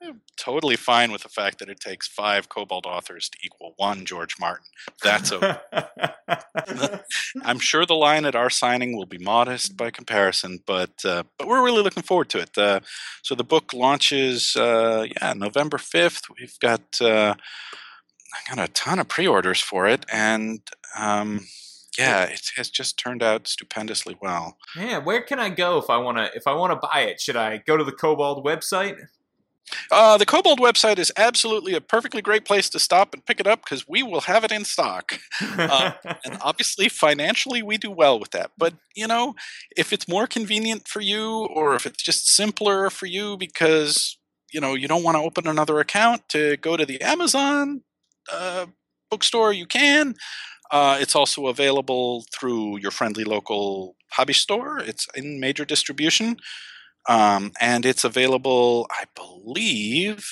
I'm totally fine with the fact that it takes 5 Kobold authors to equal 1 George Martin. That's okay. I'm sure the line at our signing will be modest by comparison, but we're really looking forward to it. So the book launches, November 5th. We've got... I got a ton of pre-orders for it, and it has just turned out stupendously well. Yeah, where can I go if I want to buy it? Should I go to the Kobold website? The Kobold website is absolutely a perfectly great place to stop and pick it up because we will have it in stock. And obviously, financially, we do well with that. But, you know, if it's more convenient for you or if it's just simpler for you because, you know, you don't want to open another account to go to the Amazon bookstore, you can. It's also available through your friendly local hobby store. It's in major distribution. And it's available, I believe,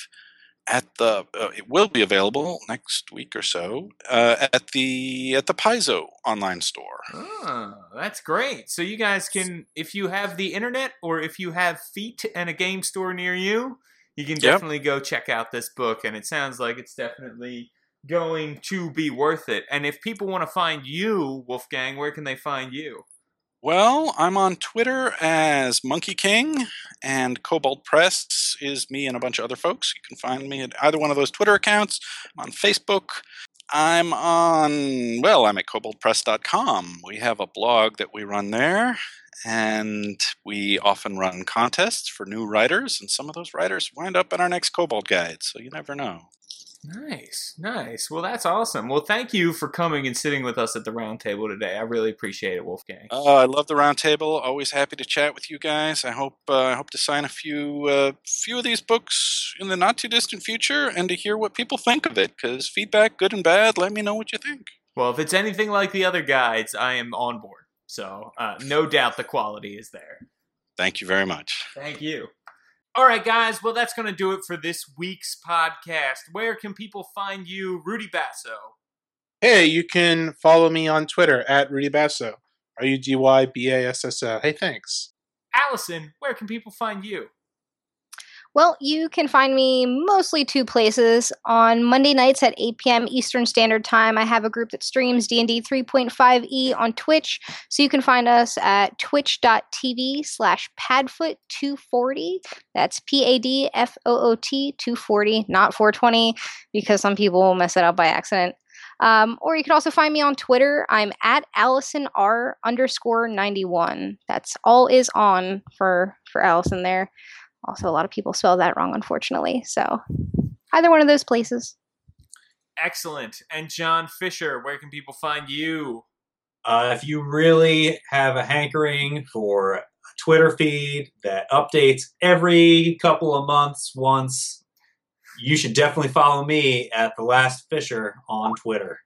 at the it will be available next week or so at the Paizo online store. Oh, that's great. So you guys can, if you have the internet or if you have feet and a game store near you, you can definitely go check out this book. And it sounds like it's definitely going to be worth it. And if people want to find you, Wolfgang, where can they find you? Well, I'm on Twitter as Monkey King, and Kobold Press is me and a bunch of other folks. You can find me at either one of those Twitter accounts. I'm on Facebook. I'm at koboldpress.com. We have a blog that we run there, and we often run contests for new writers, and some of those writers wind up in our next Kobold Guide, so you never know. Nice, nice. Well, that's awesome. Well, thank you for coming and sitting with us at the round table today. I really appreciate it, Wolfgang. I love the round table. Always happy to chat with you guys. I hope to sign a few of these books in the not too distant future and to hear what people think of it. Because feedback, good and bad, let me know what you think. Well, if it's anything like the other guides, I am on board. So no doubt the quality is there. Thank you very much. Thank you. All right, guys. Well, that's going to do it for this week's podcast. Where can people find you, Rudy Basso? Hey, you can follow me on Twitter at Rudy Basso. RudyBassl. Hey, thanks. Allison, where can people find you? Well, you can find me mostly two places. On Monday nights at 8 p.m. Eastern Standard Time, I have a group that streams D&D 3.5e on Twitch. So you can find us at twitch.tv/padfoot240. That's P-A-D-F-O-O-T 240, not 420, because some people will mess it up by accident. Or you can also find me on Twitter. I'm at AllisonR_91. That's all is on for Allison there. Also, a lot of people spell that wrong, unfortunately. So either one of those places. Excellent. And John Fisher, where can people find you? If you really have a hankering for a Twitter feed that updates every couple of months once, you should definitely follow me at The Last Fisher on Twitter.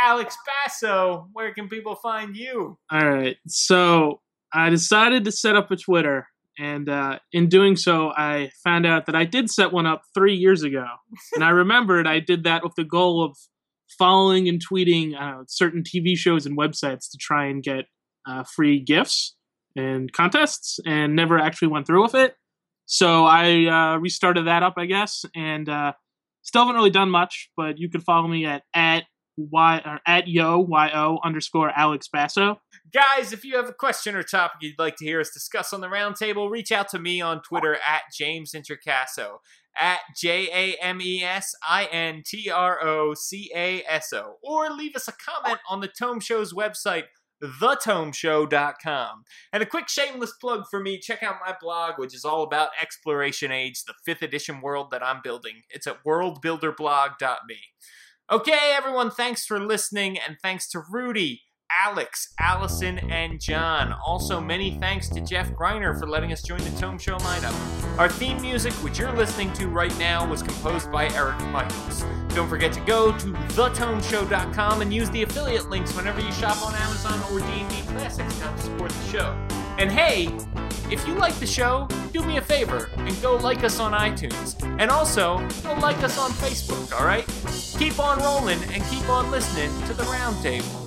Alex Basso, where can people find you? All right. So I decided to set up a Twitter. And in doing so, I found out that I did set one up 3 years ago. And I remembered I did that with the goal of following and tweeting certain TV shows and websites to try and get free gifts and contests, and never actually went through with it. So I restarted that up, I guess, and still haven't really done much. But you can follow me at yo_Alex Basso. Guys, if you have a question or topic you'd like to hear us discuss on the roundtable, reach out to me on Twitter at James Introcaso, at JAMES INTROCASO, or leave us a comment on the Tome Show's website, thetomeshow.com. And a quick shameless plug for me, check out my blog, which is all about Exploration Age, the 5th edition world that I'm building. It's at worldbuilderblog.me. Okay, everyone, thanks for listening, and thanks to Rudy, Alex, Allison, and John. Also, many thanks to Jeff Greiner for letting us join the Tome Show lineup. Our theme music, which you're listening to right now, was composed by Eric Michaels. Don't forget to go to thetomeshow.com and use the affiliate links whenever you shop on Amazon or D&D Classics to help support the show. And hey, if you like the show, do me a favor and go like us on iTunes. And also, go like us on Facebook, all right? Keep on rolling and keep on listening to The Roundtable.